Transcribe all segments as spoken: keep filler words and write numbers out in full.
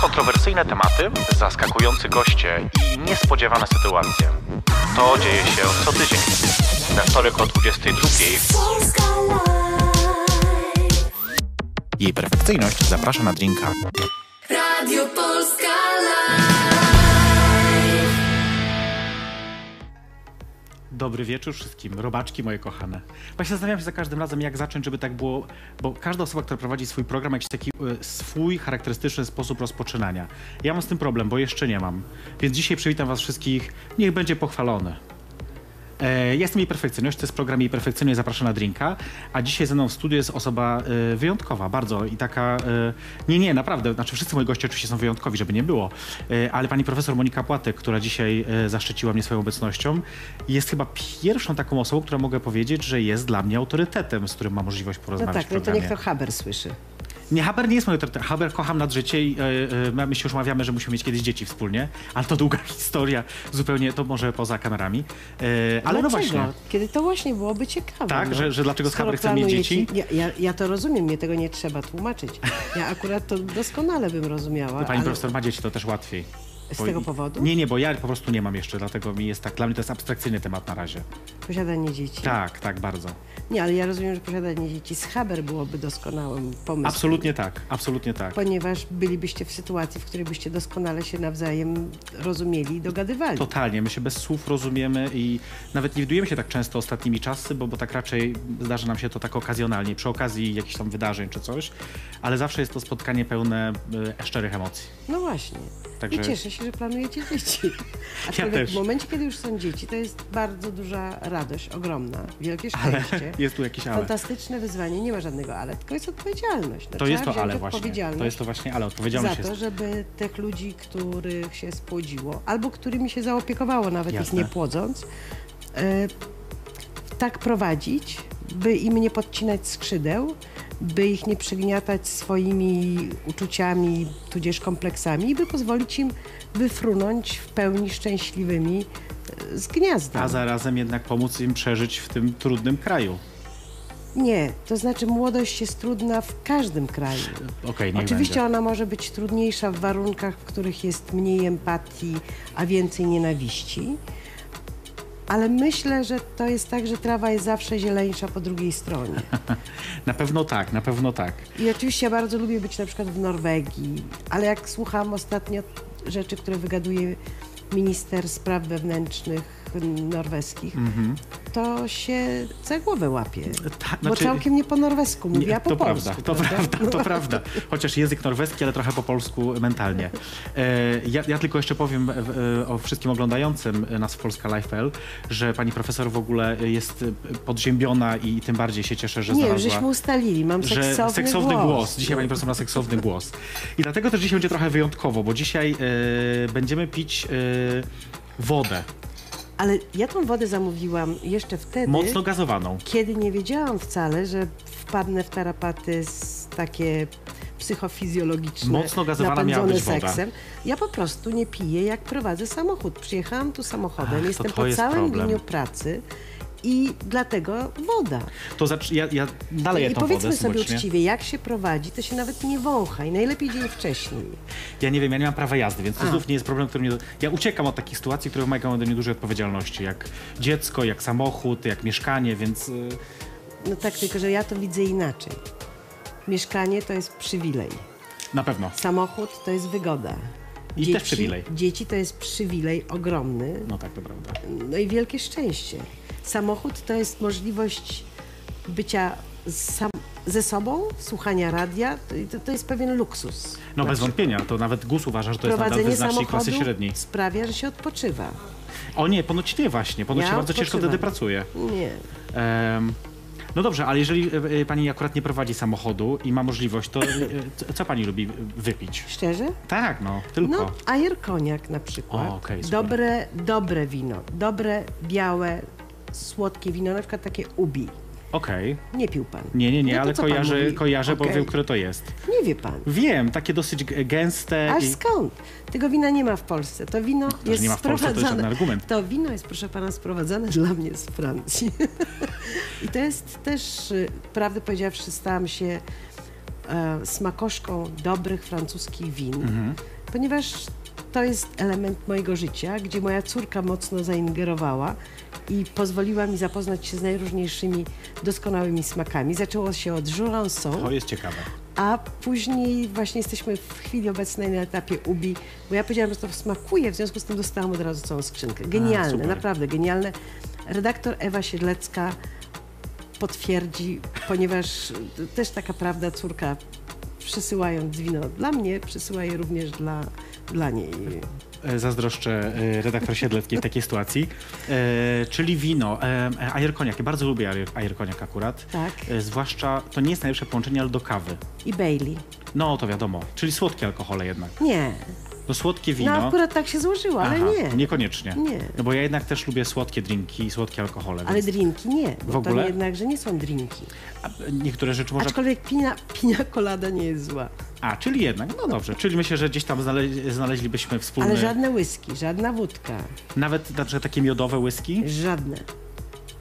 kontrowersyjne tematy, zaskakujący goście i niespodziewane sytuacje. To dzieje się co tydzień, we wtorek o dwudziestej drugiej. Polska Life. Jej perfekcyjność zaprasza na drinka. Radio Polska Live. Dobry wieczór wszystkim, robaczki moje kochane. Właśnie zastanawiam się za każdym razem, jak zacząć, żeby tak było, bo każda osoba, która prowadzi swój program, jakiś taki y, swój charakterystyczny sposób rozpoczynania. Ja mam z tym problem, bo jeszcze nie mam. Więc dzisiaj przywitam was wszystkich, niech będzie pochwalony. Ja jestem Jej Perfekcjonujesz, to jest program Jej Perfekcjonujesz, zapraszam na drinka, a dzisiaj ze mną w studiu jest osoba y, wyjątkowa, bardzo i taka, y, nie, nie, naprawdę, znaczy wszyscy moi goście oczywiście są wyjątkowi, żeby nie było, y, ale pani profesor Monika Płatek, która dzisiaj y, zaszczyciła mnie swoją obecnością, jest chyba pierwszą taką osobą, która mogę powiedzieć, że jest dla mnie autorytetem, z którym mam możliwość porozmawiać no tak, w programie. No tak, to niech to Haber słyszy. Nie, Haber nie jest moim autorytetem. Haber kocham nad życie i yy, my się już umawiamy, że musimy mieć kiedyś dzieci wspólnie, ale to długa historia, zupełnie to może poza kamerami. Yy, ale no właśnie. Kiedy to właśnie byłoby ciekawe. Tak, no. że, że dlaczego z Haber chce mieć dzieci? Ja, ja, ja to rozumiem, mnie tego nie trzeba tłumaczyć. Ja akurat to doskonale bym rozumiała. No, pani ale... profesor ma dzieci, to też łatwiej. Z bo tego powodu? Nie, nie, bo ja po prostu nie mam jeszcze, dlatego mi jest tak, dla mnie to jest abstrakcyjny temat na razie. Posiadanie dzieci. Tak, tak, bardzo. Nie, ale ja rozumiem, że posiadanie dzieci z Haber byłoby doskonałym pomysłem. Absolutnie tak, absolutnie tak. Ponieważ bylibyście w sytuacji, w której byście doskonale się nawzajem rozumieli i dogadywali. Totalnie, my się bez słów rozumiemy i nawet nie widujemy się tak często ostatnimi czasy, bo, bo tak raczej zdarza nam się to tak okazjonalnie, przy okazji jakichś tam wydarzeń czy coś, ale zawsze jest to spotkanie pełne y, szczerych emocji. No właśnie. Także... I cieszę się, że planujecie dzieci. Aczkolwiek ja w momencie, kiedy już są dzieci, to jest bardzo duża radość, ogromna, wielkie szczęście. Jest tu jakieś ale. Fantastyczne wyzwanie, nie ma żadnego ale, tylko jest odpowiedzialność. No, to jest to ale właśnie, to jest to właśnie ale, odpowiedzialność za to, jest... żeby tych ludzi, których się spłodziło, albo którymi się zaopiekowało, nawet Jasne. ich nie płodząc, yy, tak prowadzić, by im nie podcinać skrzydeł, by ich nie przygniatać swoimi uczuciami, tudzież kompleksami, by pozwolić im wyfrunąć w pełni szczęśliwymi z gniazda. A zarazem jednak pomóc im przeżyć w tym trudnym kraju. Nie, to znaczy młodość jest trudna w każdym kraju. Okay, nie Oczywiście będzie. Ona może być trudniejsza w warunkach, w których jest mniej empatii, a więcej nienawiści. Ale myślę, że to jest tak, że trawa jest zawsze zieleńsza po drugiej stronie. Na pewno tak, na pewno tak. I oczywiście ja bardzo lubię być na przykład w Norwegii, ale jak słucham ostatnio rzeczy, które wygaduje minister spraw wewnętrznych norweskich, mm-hmm. to się za głowę łapie. Ta, bo znaczy, całkiem nie po norwesku mówi, nie, a po to polsku. Prawda, to prawda, prawda no. to prawda. Chociaż język norweski, ale trochę po polsku mentalnie. E, ja, ja tylko jeszcze powiem e, o wszystkim oglądającym nas w polska life kropka p l, że pani profesor w ogóle jest podziębiona i tym bardziej się cieszę, że znalazła... Nie, żeśmy ustalili, mam seksowny, że seksowny głos. głos. Dzisiaj pani profesor ma seksowny głos. I dlatego też dzisiaj będzie trochę wyjątkowo, bo dzisiaj e, będziemy pić e, wodę. Ale ja tą wodę zamówiłam jeszcze wtedy... Mocno gazowaną. Kiedy nie wiedziałam wcale, że wpadnę w tarapaty z takie psychofizjologiczne, mocno gazowana napędzone miała być woda. Seksem. Ja po prostu nie piję, jak prowadzę samochód. Przyjechałam tu samochodem, Ach, jestem to to po jest całym problem. dniu pracy i dlatego woda. To znaczy, ja, ja dalej ja tą I powiedzmy wodę sobie smucznie. uczciwie, jak się prowadzi, to się nawet nie wącha i najlepiej dzień wcześniej. Ja nie wiem, ja nie mam prawa jazdy, więc to znów nie jest problem, który mnie... Ja uciekam od takich sytuacji, które wymagają ode mnie dużej odpowiedzialności, jak dziecko, jak samochód, jak mieszkanie, więc... No tak, tylko że ja to widzę inaczej. Mieszkanie to jest przywilej. Na pewno. Samochód to jest wygoda. I dzieci, też przywilej. Dzieci to jest przywilej ogromny. No tak, to prawda. No i wielkie szczęście. Samochód to jest możliwość bycia sam ze sobą, słuchania radia, to, to jest pewien luksus. No bez wątpienia, to nawet G U S uważa, że to jest nadal wyznacznik klasy średniej. Sprawia, że się odpoczywa. O nie, ponoć nie właśnie, ponoć ja się bardzo ciężko wtedy pracuje. Nie. Um, no dobrze, ale jeżeli pani akurat nie prowadzi samochodu i ma możliwość, to co pani lubi wypić? Szczerze? Tak, no, tylko. No, ajer koniak na przykład. O, okay, dobre, dobre wino, dobre, białe, słodkie wino, na przykład takie Ubi. Okej. Okay. Nie pił pan. Nie, nie, nie, no ale kojarzę, kojarzę okay. bo wiem, które to jest. Nie wie pan. Wiem, takie dosyć gęste. Aż i... skąd? Tego wina nie ma w Polsce. To wino to, jest nie ma w Polsce, to jest żaden argument. To wino jest, proszę pana, sprowadzane dla mnie z Francji. I to jest też, prawdę powiedziawszy, stałam się e, smakoszką dobrych francuskich win, mhm. ponieważ to jest element mojego życia, gdzie moja córka mocno zaingerowała i pozwoliła mi zapoznać się z najróżniejszymi doskonałymi smakami. Zaczęło się od Juranso. To jest ciekawe. A później właśnie jesteśmy w chwili obecnej na etapie Ubi, bo ja powiedziałam, że to smakuje, w związku z tym dostałam od razu całą skrzynkę. Genialne, A, naprawdę genialne. Redaktor Ewa Siedlecka potwierdzi, ponieważ też taka prawda, córka przysyłając wino dla mnie, przysyła je również dla, dla niej. Zazdroszczę redaktor Siedleckiej w takiej sytuacji. E, czyli wino, e, ajerkoniak. Ja bardzo lubię ajerkoniak akurat. Tak. E, zwłaszcza, to nie jest najlepsze połączenie, ale do kawy. I Bailey. No, to wiadomo. Czyli słodkie alkohole jednak. Nie. No słodkie wino. No akurat tak się złożyło, ale Aha, nie. Niekoniecznie. Nie. No bo ja jednak też lubię słodkie drinki i słodkie alkohole. Ale więc... drinki nie. W ogóle? To jednakże nie są drinki. A, niektóre rzeczy może... Aczkolwiek pina, pina colada nie jest zła. A, czyli jednak, no dobrze. Czyli myślę, że gdzieś tam znaleźli, znaleźlibyśmy wspólny... Ale żadne whisky, żadna wódka. Nawet znaczy, takie miodowe whisky? Żadne.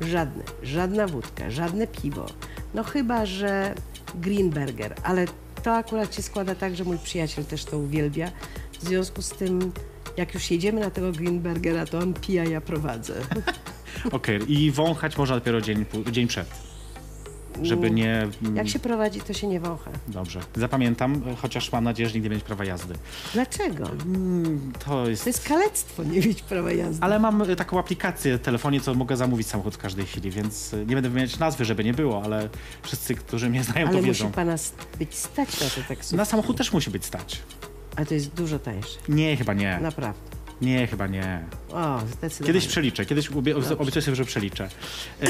Żadne. Żadna wódka, żadne piwo. No chyba, że Greenberger. Ale to akurat się składa tak, że mój przyjaciel też to uwielbia. W związku z tym, jak już jedziemy na tego Greenbergera, to on pija, ja prowadzę. Okej, okay. I wąchać można dopiero dzień, dzień przed, żeby nie... Jak się prowadzi, to się nie wącha. Dobrze, zapamiętam, chociaż mam nadzieję, że nigdy nie będzie prawa jazdy. Dlaczego? To jest... to jest kalectwo nie mieć prawa jazdy. Ale mam taką aplikację w telefonie, co mogę zamówić samochód w każdej chwili, więc nie będę wymieniać nazwy, żeby nie było, ale wszyscy, którzy mnie znają, ale to wiedzą. Ale musi pana być stać na to taksówkę. Na samochód też musi być stać. Ale to jest dużo tańsze. Nie, chyba nie. Naprawdę. Nie, chyba nie. O, zdecydowanie. Kiedyś przeliczę, kiedyś obie obiecuję sobie, że przeliczę. E,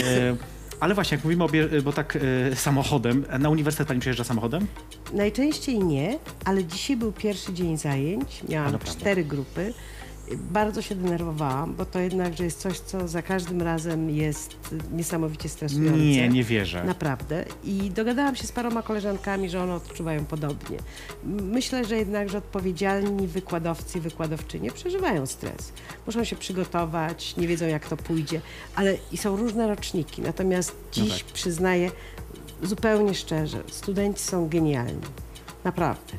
ale właśnie, jak mówimy, obie bo tak e, samochodem, na uniwersytet pani przyjeżdża samochodem? Najczęściej nie, ale dzisiaj był pierwszy dzień zajęć, miałam cztery grupy. Bardzo się denerwowałam, bo to jednakże jest coś, co za każdym razem jest niesamowicie stresujące. Nie, nie wierzę. Naprawdę. I dogadałam się z paroma koleżankami, że one odczuwają podobnie. Myślę, że jednakże odpowiedzialni wykładowcy i wykładowczynie przeżywają stres. Muszą się przygotować, nie wiedzą jak to pójdzie, ale i są różne roczniki. Natomiast dziś no tak. przyznaję zupełnie szczerze, studenci są genialni. Naprawdę.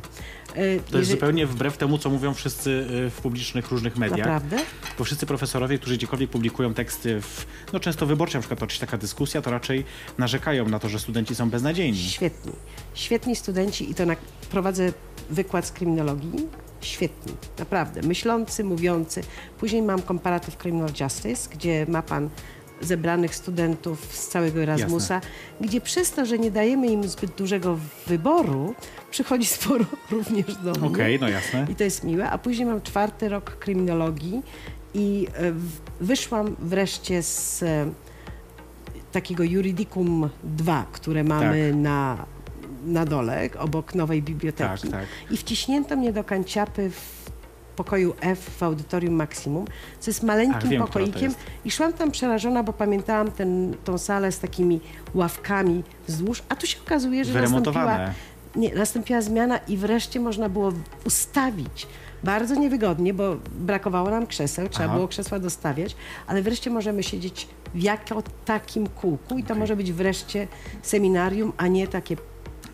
To jest zupełnie wbrew temu, co mówią wszyscy w publicznych różnych mediach. Naprawdę? Bo wszyscy profesorowie, którzy gdziekolwiek publikują teksty, w, no często wyborcze, na przykład toczy się taka dyskusja, to raczej narzekają na to, że studenci są beznadziejni. Świetni. Świetni studenci i to na, prowadzę wykład z kryminologii. Świetni, naprawdę. Myślący, mówiący. Później mam Comparative Criminal Justice, gdzie ma pan zebranych studentów z całego Erasmusa, Jasne. Gdzie przez to, że nie dajemy im zbyt dużego wyboru, przychodzi sporo również do mnie. Okej, no jasne. I to jest miłe. A później mam czwarty rok kryminologii i wyszłam wreszcie z takiego Juridicum dwa, które mamy tak. na, na dole, obok nowej biblioteki. Tak, tak. I wciśnięto mnie do kanciapy w pokoju F w Auditorium Maximum, co jest maleńkim Ach, wiem, pokoikiem i szłam tam przerażona, bo pamiętałam ten, tą salę z takimi ławkami wzdłuż, a tu się okazuje, że nastąpiła, nie, nastąpiła zmiana i wreszcie można było ustawić. Bardzo niewygodnie, bo brakowało nam krzeseł, trzeba Aha. było krzesła dostawiać, ale wreszcie możemy siedzieć w jako takim kółku i to okay. może być wreszcie seminarium, a nie takie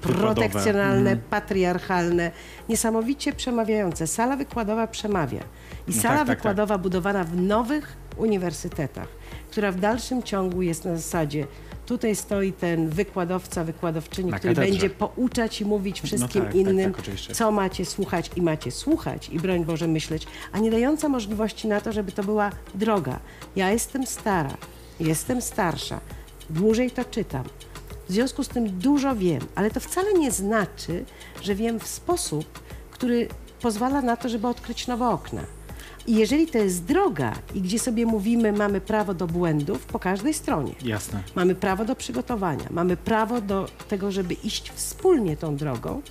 protekcjonalne, mm. patriarchalne, niesamowicie przemawiające. Sala wykładowa przemawia. I no sala tak, tak, wykładowa tak. budowana w nowych uniwersytetach, która w dalszym ciągu jest na zasadzie tutaj stoi ten wykładowca, wykładowczyni, na który katedrze. Będzie pouczać i mówić wszystkim no tak, innym, tak, tak, co macie słuchać i macie słuchać i broń Boże myśleć, a nie dająca możliwości na to, żeby to była droga. Ja jestem stara, jestem starsza, dłużej to czytam. W związku z tym dużo wiem, ale to wcale nie znaczy, że wiem w sposób, który pozwala na to, żeby odkryć nowe okna. I jeżeli to jest droga i gdzie sobie mówimy, mamy prawo do błędów po każdej stronie. Jasne. Mamy prawo do przygotowania, mamy prawo do tego, żeby iść wspólnie tą drogą,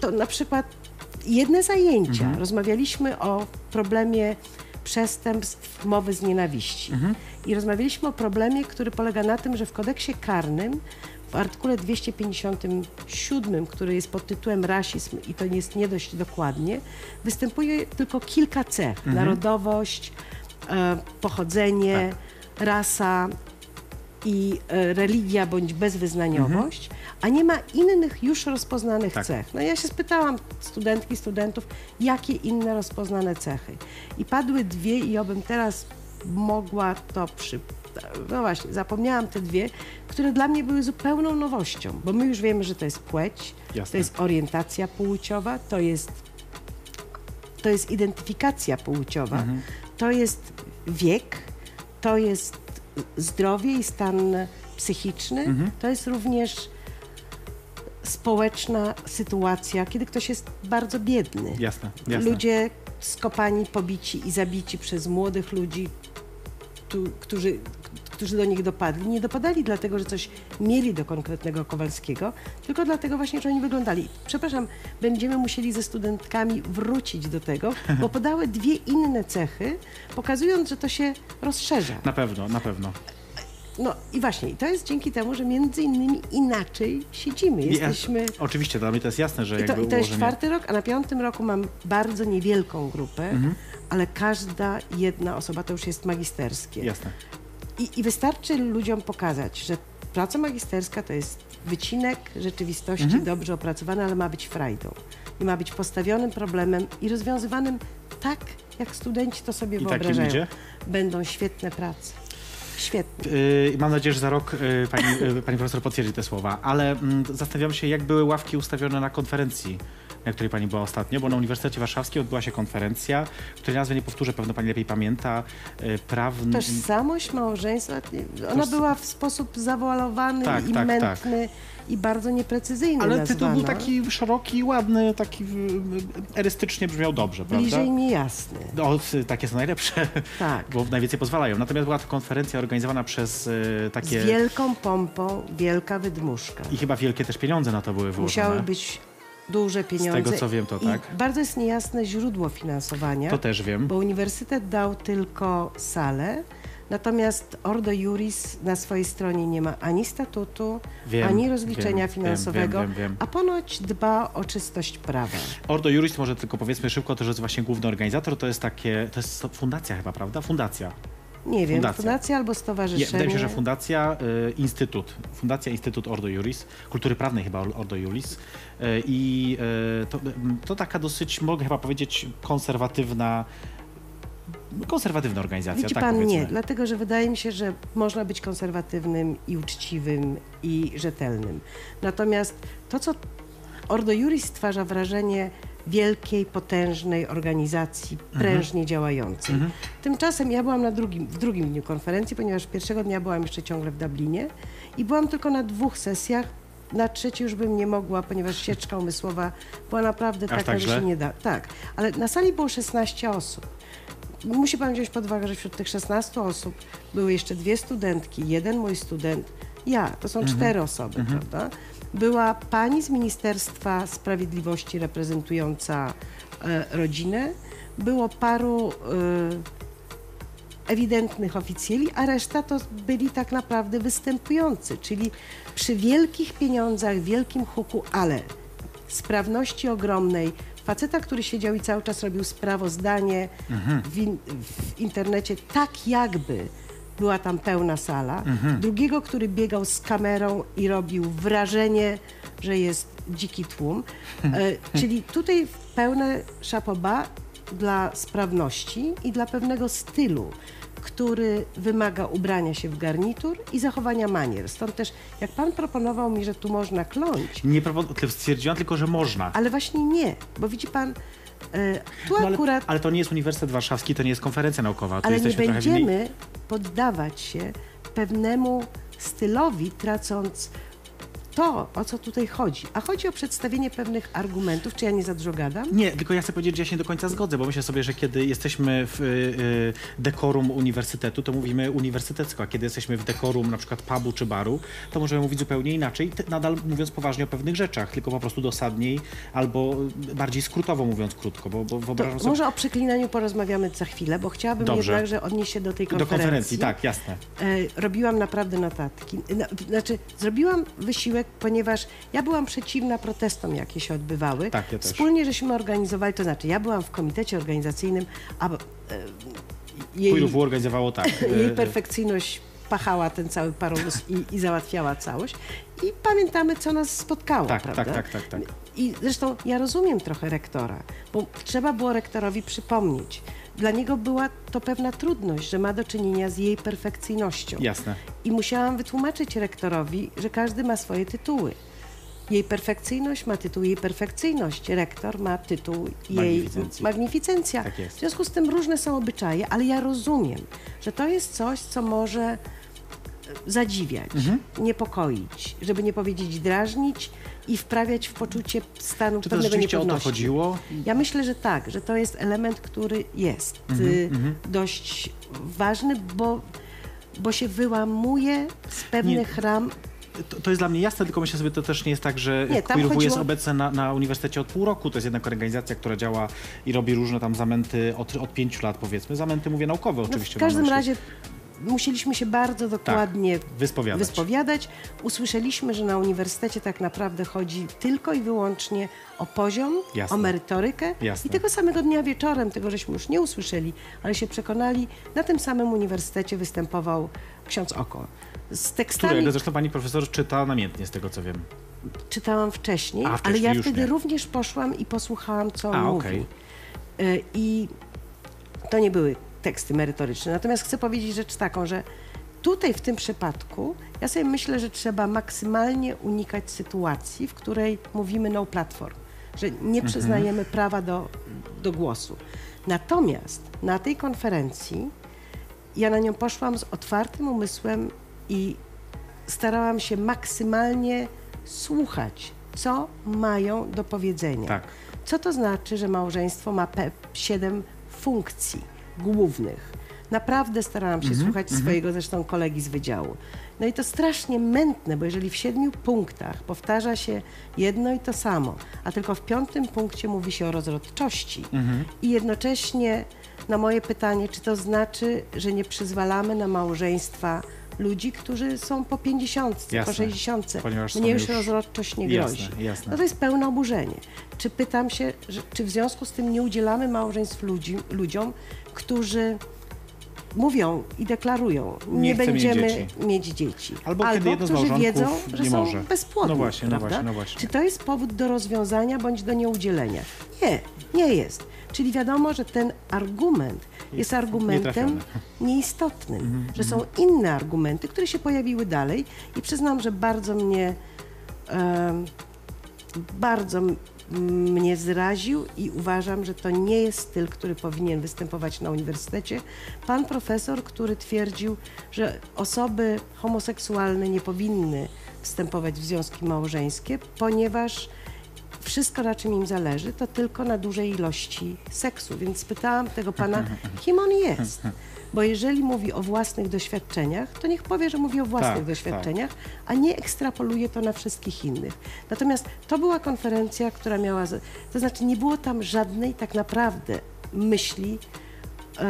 to na przykład jedne zajęcia. Mhm. Rozmawialiśmy o problemie przestępstw mowy z nienawiści. Mhm. I rozmawialiśmy o problemie, który polega na tym, że w kodeksie karnym w artykule dwieście pięćdziesiątym siódmym, który jest pod tytułem rasizm i to jest nie dość dokładnie, występuje tylko kilka cech. Mhm. Narodowość, e, pochodzenie, tak. rasa, i religia bądź bezwyznaniowość, mhm. a nie ma innych już rozpoznanych tak. cech. No ja się spytałam studentki, studentów, jakie inne rozpoznane cechy. I padły dwie i obym teraz mogła to przypomnieć. No właśnie, zapomniałam te dwie, które dla mnie były zupełną nowością, bo my już wiemy, że to jest płeć, Jasne. To jest orientacja płciowa, to jest, to jest identyfikacja płciowa, mhm. to jest wiek, to jest zdrowie i stan psychiczny, mhm. to jest również społeczna sytuacja, kiedy ktoś jest bardzo biedny. Jasne. Jasne. Ludzie skopani, pobici i zabici przez młodych ludzi, Którzy, którzy do nich dopadli, nie dopadali dlatego, że coś mieli do konkretnego Kowalskiego, tylko dlatego właśnie, że oni wyglądali. Przepraszam, będziemy musieli ze studentkami wrócić do tego, bo podały dwie inne cechy, pokazując, że to się rozszerza. Na pewno, na pewno. No i właśnie, to jest dzięki temu, że między innymi inaczej siedzimy. Jesteśmy... Ja, oczywiście, dla mnie to jest jasne, że I to, jakby i to ułożenie... jest czwarty rok, a na piątym roku mam bardzo niewielką grupę, mhm. ale każda jedna osoba to już jest magisterskie. Jasne. I, I wystarczy ludziom pokazać, że praca magisterska to jest wycinek rzeczywistości mhm. dobrze opracowany, ale ma być frajdą. I ma być postawionym problemem i rozwiązywanym tak, jak studenci to sobie I wyobrażają. Takim idzie? Będą świetne prace. Świetnie. Yy, mam nadzieję, że za rok yy, pani, yy, pani profesor potwierdzi te słowa, ale yy, zastanawiam się, jak były ławki ustawione na konferencji, na której pani była ostatnio, bo na Uniwersytecie Warszawskim odbyła się konferencja, której nazwę nie powtórzę, pewno pani lepiej pamięta, yy, prawny... Tożsamość, małżeństwo, ona Toż... była w sposób zawalowany tak, i tak, mętny. Tak. I bardzo nieprecyzyjny. Ale nazwano. Tytuł był taki szeroki, ładny, taki erystycznie brzmiał dobrze, prawda? Bliżej niejasny. No, takie są najlepsze, tak. bo najwięcej pozwalają. Natomiast była to konferencja organizowana przez y, takie... Z wielką pompą, wielka wydmuszka. I chyba wielkie też pieniądze na to były wyłożone. Musiały być duże pieniądze. Z tego co wiem to tak. I bardzo jest niejasne źródło finansowania. To też wiem. Bo uniwersytet dał tylko salę. Natomiast Ordo Iuris na swojej stronie nie ma ani statutu, wiem, ani rozliczenia wiem, finansowego, wiem, wiem, wiem. a ponoć dba o czystość prawa. Ordo Iuris, może tylko powiedzmy szybko, to że jest właśnie główny organizator, to jest takie, to jest fundacja chyba, prawda? Fundacja. Nie wiem, fundacja, fundacja albo stowarzyszenie. Nie, wydaje mi się, że fundacja, y, instytut. Fundacja, instytut Ordo Iuris, kultury prawnej chyba Ordo Iuris. I y, y, to, to taka dosyć, mogę chyba powiedzieć, konserwatywna konserwatywna organizacja, Widzi tak pan, powiedzmy. Nie, dlatego, że wydaje mi się, że można być konserwatywnym i uczciwym i rzetelnym. Natomiast to, co Ordo Iuris stwarza wrażenie wielkiej, potężnej organizacji, prężnie mhm. działającej. Mhm. Tymczasem ja byłam na drugim, w drugim dniu konferencji, ponieważ pierwszego dnia byłam jeszcze ciągle w Dublinie i byłam tylko na dwóch sesjach. Na trzeciej już bym nie mogła, ponieważ sieczka umysłowa była naprawdę Aż taka, że tak się nie da. Tak, ale na sali było szesnaście osób. Musi pan wziąć pod uwagę, że wśród tych szesnastu osób były jeszcze dwie studentki, jeden mój student, ja. To są mhm. cztery osoby, mhm. prawda? Była pani z Ministerstwa Sprawiedliwości reprezentująca e, rodzinę, było paru e, ewidentnych oficjeli, a reszta to byli tak naprawdę występujący, czyli przy wielkich pieniądzach, wielkim huku, ale sprawności ogromnej, faceta, który siedział i cały czas robił sprawozdanie mhm. w, in, w internecie, tak jakby była tam pełna sala. Mhm. Drugiego, który biegał z kamerą i robił wrażenie, że jest dziki tłum. E, czyli tutaj pełne chapeau bas dla sprawności i dla pewnego stylu, który wymaga ubrania się w garnitur i zachowania manier. Stąd też, jak pan proponował mi, że tu można kląć... Nie stwierdziłam tylko, że można. Ale właśnie nie, bo widzi pan, e, tu no akurat... Ale, ale to nie jest Uniwersytet Warszawski, to nie jest konferencja naukowa. Ale nie będziemy winni... poddawać się pewnemu stylowi, tracąc to, o co tutaj chodzi. A chodzi o przedstawienie pewnych argumentów. Czy ja nie za dużo gadam? Nie, tylko ja chcę powiedzieć, że ja się nie do końca zgodzę, bo myślę sobie, że kiedy jesteśmy w y, dekorum uniwersytetu, to mówimy uniwersytecko, a kiedy jesteśmy w dekorum na przykład pubu czy baru, to możemy mówić zupełnie inaczej, nadal mówiąc poważnie o pewnych rzeczach, tylko po prostu dosadniej albo bardziej skrótowo mówiąc krótko, bo, bo wyobrażam sobie... Może o przeklinaniu porozmawiamy za chwilę, bo chciałabym Dobrze. jednakże odnieść się do tej konferencji. Do konferencji, tak, jasne. Y, robiłam naprawdę notatki. Znaczy, zrobiłam wysiłek, ponieważ ja byłam przeciwna protestom, jakie się odbywały. Tak, ja też. Wspólnie żeśmy organizowali, to znaczy ja byłam w komitecie organizacyjnym, a e, jej... P U I R W organizowało tak. Jej Perfekcjonujesz wpachała ten cały parowóz i, i załatwiała całość. I pamiętamy, co nas spotkało, tak, prawda? Tak, tak, tak, tak. I zresztą ja rozumiem trochę rektora, bo trzeba było rektorowi przypomnieć. Dla niego była to pewna trudność, że ma do czynienia z jej perfekcyjnością. Jasne. I musiałam wytłumaczyć rektorowi, że każdy ma swoje tytuły. Jej perfekcyjność ma tytuł jej perfekcyjność, rektor ma tytuł jej magnificencja. Tak jest. W związku z tym różne są obyczaje, ale ja rozumiem, że to jest coś, co może zadziwiać, mhm. niepokoić, żeby nie powiedzieć drażnić i wprawiać w poczucie stanu pewnego niepewności. Czy to rzeczywiście o to chodziło? Ja myślę, że tak, że to jest element, który jest mhm, dość ważny, bo, bo się wyłamuje z pewnych nie. ram. To, to jest dla mnie jasne, tylko myślę sobie, to też nie jest tak, że nie, Queer chodziło... jest obecne na, na uniwersytecie od pół roku. To jest jednak organizacja, która działa i robi różne tam zamęty od, od pięciu lat, powiedzmy. Zamęty, mówię, naukowe oczywiście. No w każdym razie musieliśmy się bardzo dokładnie tak, wyspowiadać. wyspowiadać. Usłyszeliśmy, że na uniwersytecie tak naprawdę chodzi tylko i wyłącznie o poziom, jasne. o merytorykę. Jasne. I tego samego dnia wieczorem, tego żeśmy już nie usłyszeli, ale się przekonali, na tym samym uniwersytecie występował ksiądz Oko. Z tekstami... Które zresztą pani profesor czyta namiętnie, z tego co wiem. Czytałam wcześniej, A, wcześniej ale ja wtedy nie. również poszłam i posłuchałam, co on A, mówi. Okay. I to nie były teksty merytoryczne. Natomiast chcę powiedzieć rzecz taką, że tutaj w tym przypadku ja sobie myślę, że trzeba maksymalnie unikać sytuacji, w której mówimy no platform, że nie przyznajemy mhm. prawa do, do głosu. Natomiast na tej konferencji ja na nią poszłam z otwartym umysłem i starałam się maksymalnie słuchać, co mają do powiedzenia. Tak. Co to znaczy, że małżeństwo ma siedem funkcji głównych. Naprawdę starałam się mm-hmm, słuchać mm-hmm. swojego zresztą kolegi z wydziału. No i to strasznie mętne, bo jeżeli w siedmiu punktach powtarza się jedno i to samo, a tylko w piątym punkcie mówi się o rozrodczości mm-hmm. i jednocześnie na moje pytanie, czy to znaczy, że nie przyzwalamy na małżeństwa ludzi, którzy są po pięćdziesiątce, jasne, po sześćdziesiątce. Mnie już rozrodczość nie grozi. Jasne, jasne. No to jest pełne oburzenie. Czy pytam się, że, czy w związku z tym nie udzielamy małżeństw ludzi, ludziom, którzy mówią i deklarują, nie, nie będziemy mieć dzieci. mieć dzieci. Albo, Albo kiedy którzy wiedzą, że nie są może. bezpłodni. No właśnie, no właśnie, no właśnie. Czy to jest powód do rozwiązania bądź do nieudzielenia? Nie, nie jest. Czyli wiadomo, że ten argument jest, jest argumentem nieistotnym, mm, że są inne argumenty, które się pojawiły dalej i przyznam, że bardzo mnie, um, bardzo mnie zraził i uważam, że to nie jest styl, który powinien występować na uniwersytecie. Pan profesor, który twierdził, że osoby homoseksualne nie powinny wstępować w związki małżeńskie, ponieważ wszystko, na czym im zależy, to tylko na dużej ilości seksu. Więc spytałam tego pana, kim on jest. Bo jeżeli mówi o własnych doświadczeniach, to niech powie, że mówi o własnych tak, doświadczeniach, tak. a nie ekstrapoluje to na wszystkich innych. Natomiast to była konferencja, która miała... To znaczy nie było tam żadnej tak naprawdę myśli... Yy,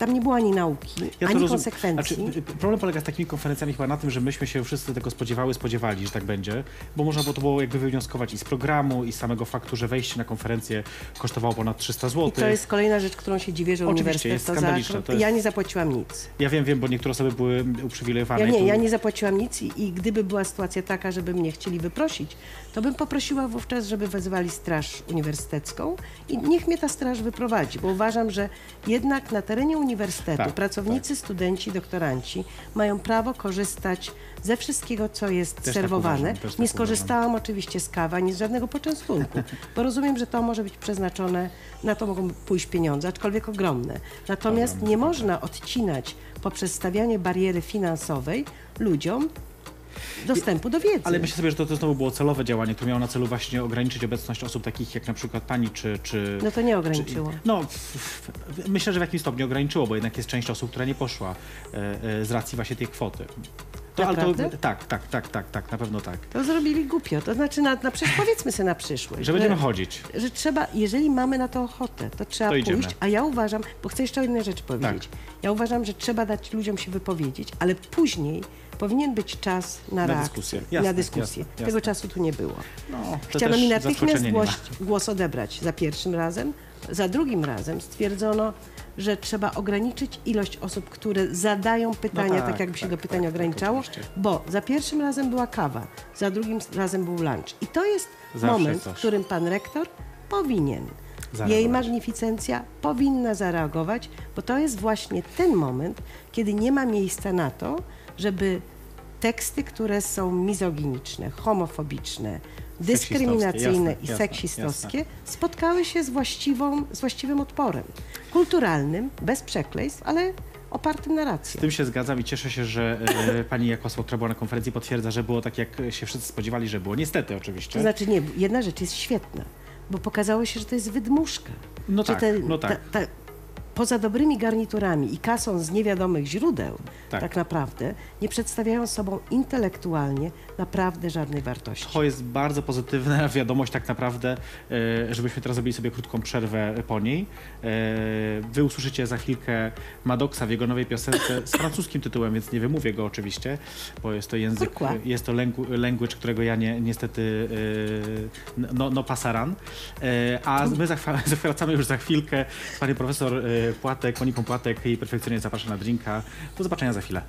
Tam nie było ani nauki, ja ani konsekwencji. Znaczy, problem polega z takimi konferencjami chyba na tym, że myśmy się wszyscy tego spodziewały, spodziewali, że tak będzie, bo można było to było jakby wywnioskować i z programu, i z samego faktu, że wejście na konferencję kosztowało ponad trzysta złotych. I to jest kolejna rzecz, którą się dziwię, że oczywiście, uniwersytet to za... To jest... Ja nie zapłaciłam nic. Ja wiem, wiem, bo niektóre osoby były uprzywilejowane. Ja nie, to... ja nie zapłaciłam nic i, i gdyby była sytuacja taka, żeby mnie chcieli wyprosić, to bym poprosiła wówczas, żeby wezwali straż uniwersytecką i niech mnie ta straż wyprowadzi, bo uważam, że jednak na terenie uniwersytetu Uniwersytetu. Tak, pracownicy, tak. studenci, doktoranci mają prawo korzystać ze wszystkiego, co jest też serwowane. Tak uważam, nie skorzystałam uważam. oczywiście z kawy, ani z żadnego poczęstunku, bo rozumiem, że to może być przeznaczone, na to mogą pójść pieniądze, aczkolwiek ogromne. Natomiast Dobra, nie tak. można odcinać poprzez stawianie bariery finansowej ludziom dostępu do wiedzy. Ale myślę sobie, że to, to znowu było celowe działanie, które miało na celu właśnie ograniczyć obecność osób takich jak na przykład pani, czy... czy no to nie ograniczyło. Czy, no, myślę, że w jakimś stopniu ograniczyło, bo jednak jest część osób, która nie poszła e, e, z racji właśnie tej kwoty. To, ale to, tak, tak, tak, tak, tak, na pewno tak. To zrobili głupio, to znaczy na, na, powiedzmy sobie na przyszłość. Że będziemy chodzić. Że trzeba, jeżeli mamy na to ochotę, to trzeba to pójść, idziemy. a ja uważam, bo chcę jeszcze o innej rzeczy powiedzieć. Tak. Ja uważam, że trzeba dać ludziom się wypowiedzieć, ale później powinien być czas na, na dyskusję. Jasne, na dyskusję. Jasne, jasne. Tego czasu tu nie było. No, chciano mi natychmiast głos, głos odebrać za pierwszym razem. Za drugim razem stwierdzono, że trzeba ograniczyć ilość osób, które zadają pytania, no tak, tak jakby się tak, do pytania tak, ograniczało, tak, bo za pierwszym razem była kawa, za drugim razem był lunch. I to jest zawsze moment, coś. w którym pan rektor powinien, zareagować. jej magnificencja powinna zareagować, bo to jest właśnie ten moment, kiedy nie ma miejsca na to, żeby teksty, które są mizoginiczne, homofobiczne, dyskryminacyjne jasne, i seksistowskie jasne. spotkały się z, właściwą, z właściwym odporem. Kulturalnym, bez przekleństw, ale opartym na racji. Z tym się zgadzam i cieszę się, że e, pani jako osoba, która była na konferencji, potwierdza, że było tak, jak się wszyscy spodziewali, że było. Niestety oczywiście. To znaczy nie, jedna rzecz jest świetna, bo pokazało się, że to jest wydmuszka. No że tak, te, no tak. Ta, ta, poza dobrymi garniturami i kasą z niewiadomych źródeł, tak, tak naprawdę, nie przedstawiają sobą intelektualnie naprawdę żadnej wartości. To jest bardzo pozytywna wiadomość tak naprawdę, żebyśmy teraz zrobili sobie krótką przerwę po niej. Wy usłyszycie za chwilkę Maddoxa w jego nowej piosence z francuskim tytułem, więc nie wymówię go oczywiście, bo jest to język, jest to language, którego ja nie, niestety no, no pasaran. A my zawracamy już za chwilkę z panią profesor Płatek, Moniką Płatek i perfekcyjnie zaprasza na drinka. Do zobaczenia za chwilę.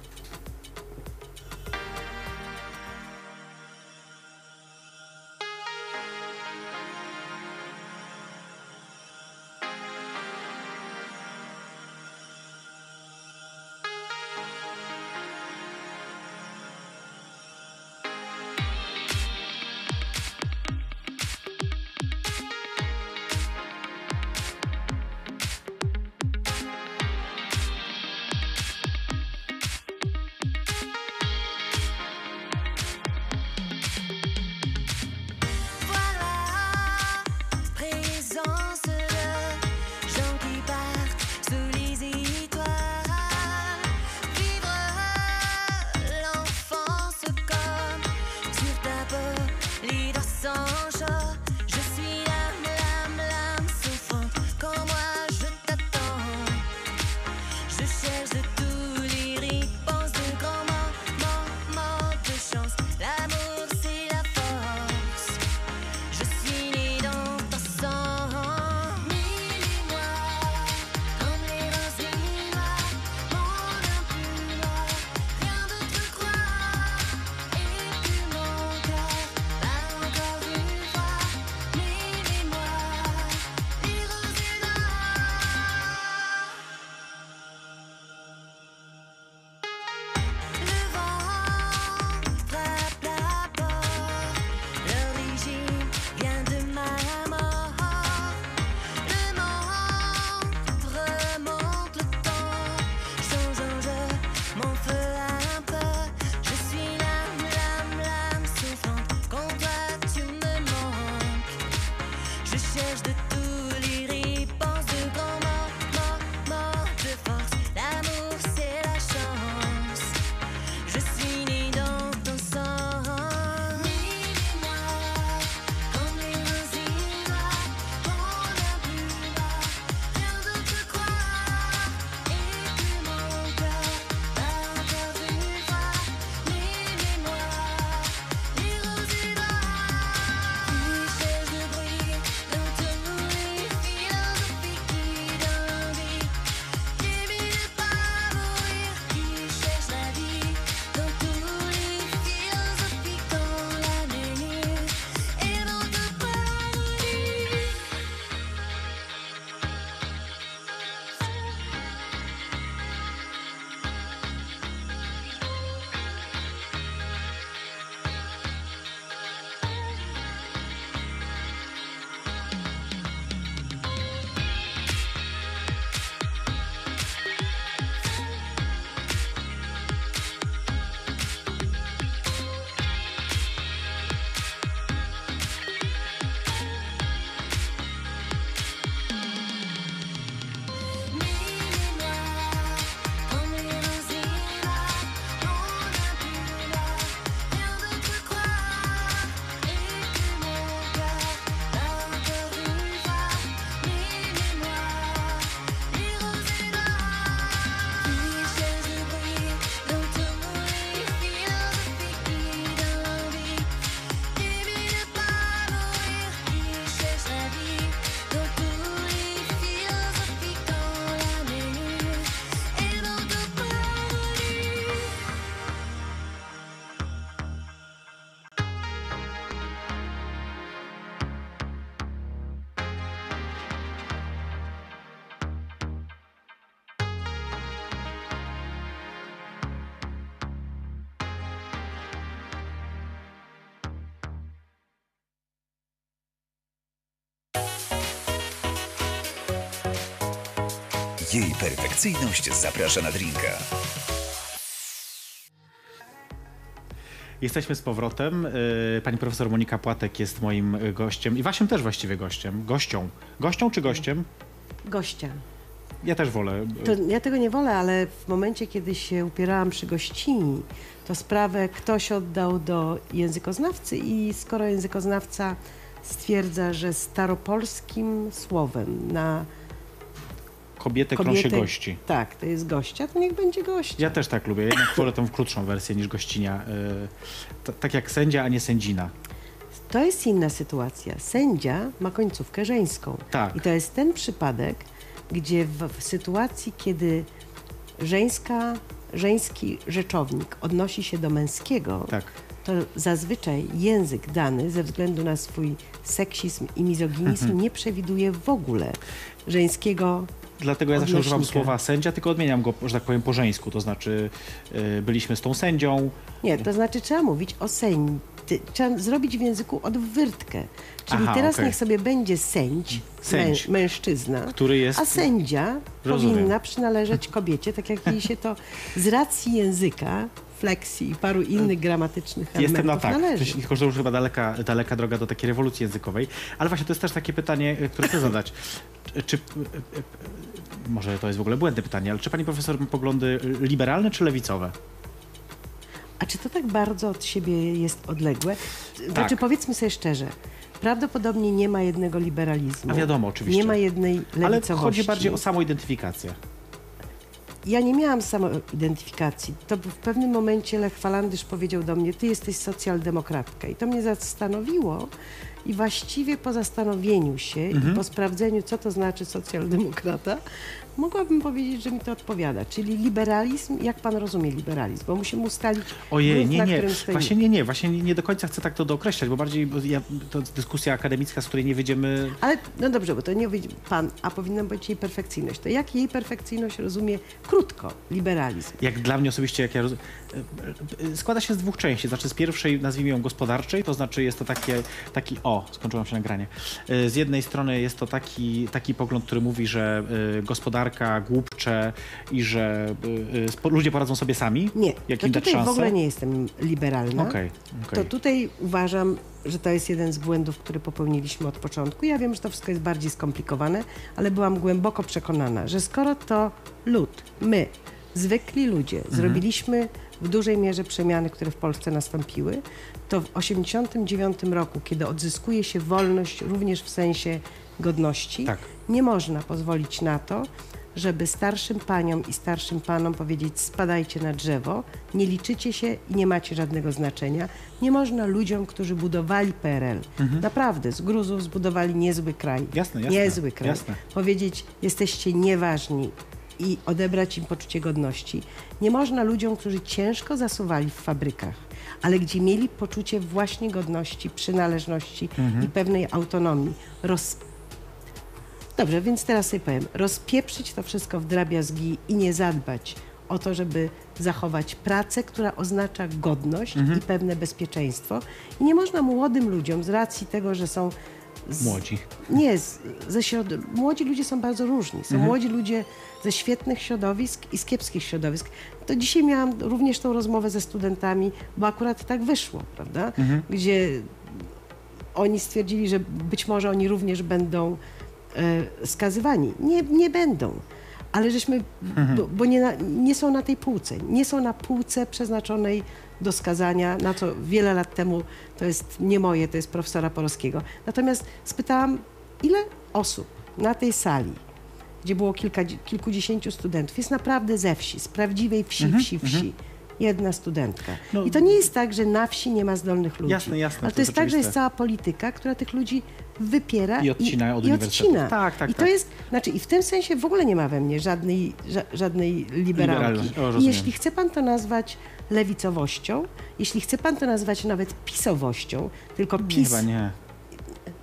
Jej perfekcyjność zaprasza na drinka. Jesteśmy z powrotem. Pani profesor Monika Płatek jest moim gościem i waszym też właściwie gościem. Gością. Gością czy gościem? Gościem. Ja też wolę. To ja tego nie wolę, ale w momencie, kiedy się upierałam przy gościni, to sprawę ktoś oddał do językoznawcy i skoro językoznawca stwierdza, że staropolskim słowem na kobietę, którą się gości. Tak, to jest gościa, to niech będzie gościa. Ja też tak lubię, jednak wolę tą krótszą wersję niż gościnia. Yy, tak jak sędzia, a nie sędzina. To jest inna sytuacja. Sędzia ma końcówkę żeńską. Tak. I to jest ten przypadek, gdzie w, w sytuacji, kiedy żeńska, żeński rzeczownik odnosi się do męskiego, tak, to zazwyczaj język dany ze względu na swój seksizm i mizoginizm mhm. nie przewiduje w ogóle żeńskiego. Dlatego ja zawsze używam słowa sędzia, tylko odmieniam go, że tak powiem, po żeńsku. To znaczy yy, byliśmy z tą sędzią. Nie, to znaczy trzeba mówić o sędzi. Trzeba zrobić w języku odwyrtkę. Czyli Aha, teraz okay. niech sobie będzie sędź, sędź. Mę, mężczyzna, który jest... a sędzia Rozumiem. powinna przynależeć kobiecie, tak jak jej się to z racji języka, fleksji i paru innych gramatycznych elementów Jestem na tak, należy. Tylko że już chyba daleka, daleka droga do takiej rewolucji językowej. Ale właśnie to jest też takie pytanie, które chcę zadać. Czy, może to jest w ogóle błędne pytanie, ale czy pani profesor ma poglądy liberalne czy lewicowe? A czy to tak bardzo od siebie jest odległe? Tak. Znaczy powiedzmy sobie szczerze, prawdopodobnie nie ma jednego liberalizmu. A wiadomo, oczywiście. Nie ma jednej lewicowości. Ale chodzi bardziej o samoidentyfikację. Ja nie miałam samoidentyfikacji. To w pewnym momencie Lech Falandysz powiedział do mnie, ty jesteś socjaldemokratką. I to mnie zastanowiło i właściwie po zastanowieniu się mhm. i po sprawdzeniu, co to znaczy socjaldemokrata, mogłabym powiedzieć, że mi to odpowiada. Czyli liberalizm, jak pan rozumie liberalizm? Bo musimy ustalić... Ojej, nie, nie. Właśnie nie, nie. Właśnie nie do końca chcę tak to dookreślać, bo bardziej bo ja, to jest dyskusja akademicka, z której nie wyjdziemy... Ale no dobrze, bo to nie wyjdzie pan, a powinna być jej perfekcyjność. To jak jej perfekcyjność rozumie krótko liberalizm? Jak dla mnie osobiście, jak ja rozumiem... Składa się z dwóch części. Znaczy z pierwszej, nazwijmy ją gospodarczej, to znaczy jest to takie... taki o, skończyłam się nagranie. Z jednej strony jest to taki, taki pogląd, który mówi, że gospodarka głupcze i że y, y, ludzie poradzą sobie sami? Nie, jak to im tutaj dać w ogóle nie jestem liberalna. Okay, okay. To tutaj uważam, że to jest jeden z błędów, który popełniliśmy od początku. Ja wiem, że to wszystko jest bardziej skomplikowane, ale byłam głęboko przekonana, że skoro to lud, my, zwykli ludzie, mhm. zrobiliśmy w dużej mierze przemiany, które w Polsce nastąpiły, to w osiemdziesiątym dziewiątym roku, kiedy odzyskuje się wolność również w sensie godności, tak, nie można pozwolić na to, żeby starszym paniom i starszym panom powiedzieć spadajcie na drzewo, nie liczycie się i nie macie żadnego znaczenia. Nie można ludziom, którzy budowali P R L, mhm. naprawdę z gruzów zbudowali niezły kraj, jasne, jasne, niezły kraj, jasne. powiedzieć jesteście nieważni i odebrać im poczucie godności. Nie można ludziom, którzy ciężko zasuwali w fabrykach, ale gdzie mieli poczucie właśnie godności, przynależności mhm. i pewnej autonomii, roz... Dobrze, więc teraz sobie powiem, rozpieprzyć to wszystko w drobiazgi i nie zadbać o to, żeby zachować pracę, która oznacza godność mhm. i pewne bezpieczeństwo. I nie można młodym ludziom, z racji tego, że są... Z... Młodzi. Nie, z... ze środ... młodzi ludzie są bardzo różni. Są mhm. młodzi ludzie ze świetnych środowisk i z kiepskich środowisk. To dzisiaj miałam również tą rozmowę ze studentami, bo akurat tak wyszło, prawda? Mhm. Gdzie oni stwierdzili, że być może oni również będą skazywani. Nie, nie będą, ale żeśmy, mhm. bo, bo nie, na, nie są na tej półce, nie są na półce przeznaczonej do skazania, na co wiele lat temu, to jest nie moje, to jest profesora Porowskiego. Natomiast spytałam, ile osób na tej sali, gdzie było kilka, kilkudziesięciu studentów, jest naprawdę ze wsi, z prawdziwej wsi, mhm. wsi, wsi. Mhm. Jedna studentka. No, i to nie jest tak, że na wsi nie ma zdolnych ludzi. Jasne, jasne. Ale to, to jest tak, że jest cała polityka, która tych ludzi wypiera i odcina. I, od i, odcina. Tak, tak, I to tak. jest, znaczy, i w tym sensie w ogóle nie ma we mnie żadnej, ża żadnej liberalki. Liberalne. O, I jeśli chce pan to nazwać lewicowością, jeśli chce pan to nazwać nawet pisowością, tylko pis... Nie, chyba nie.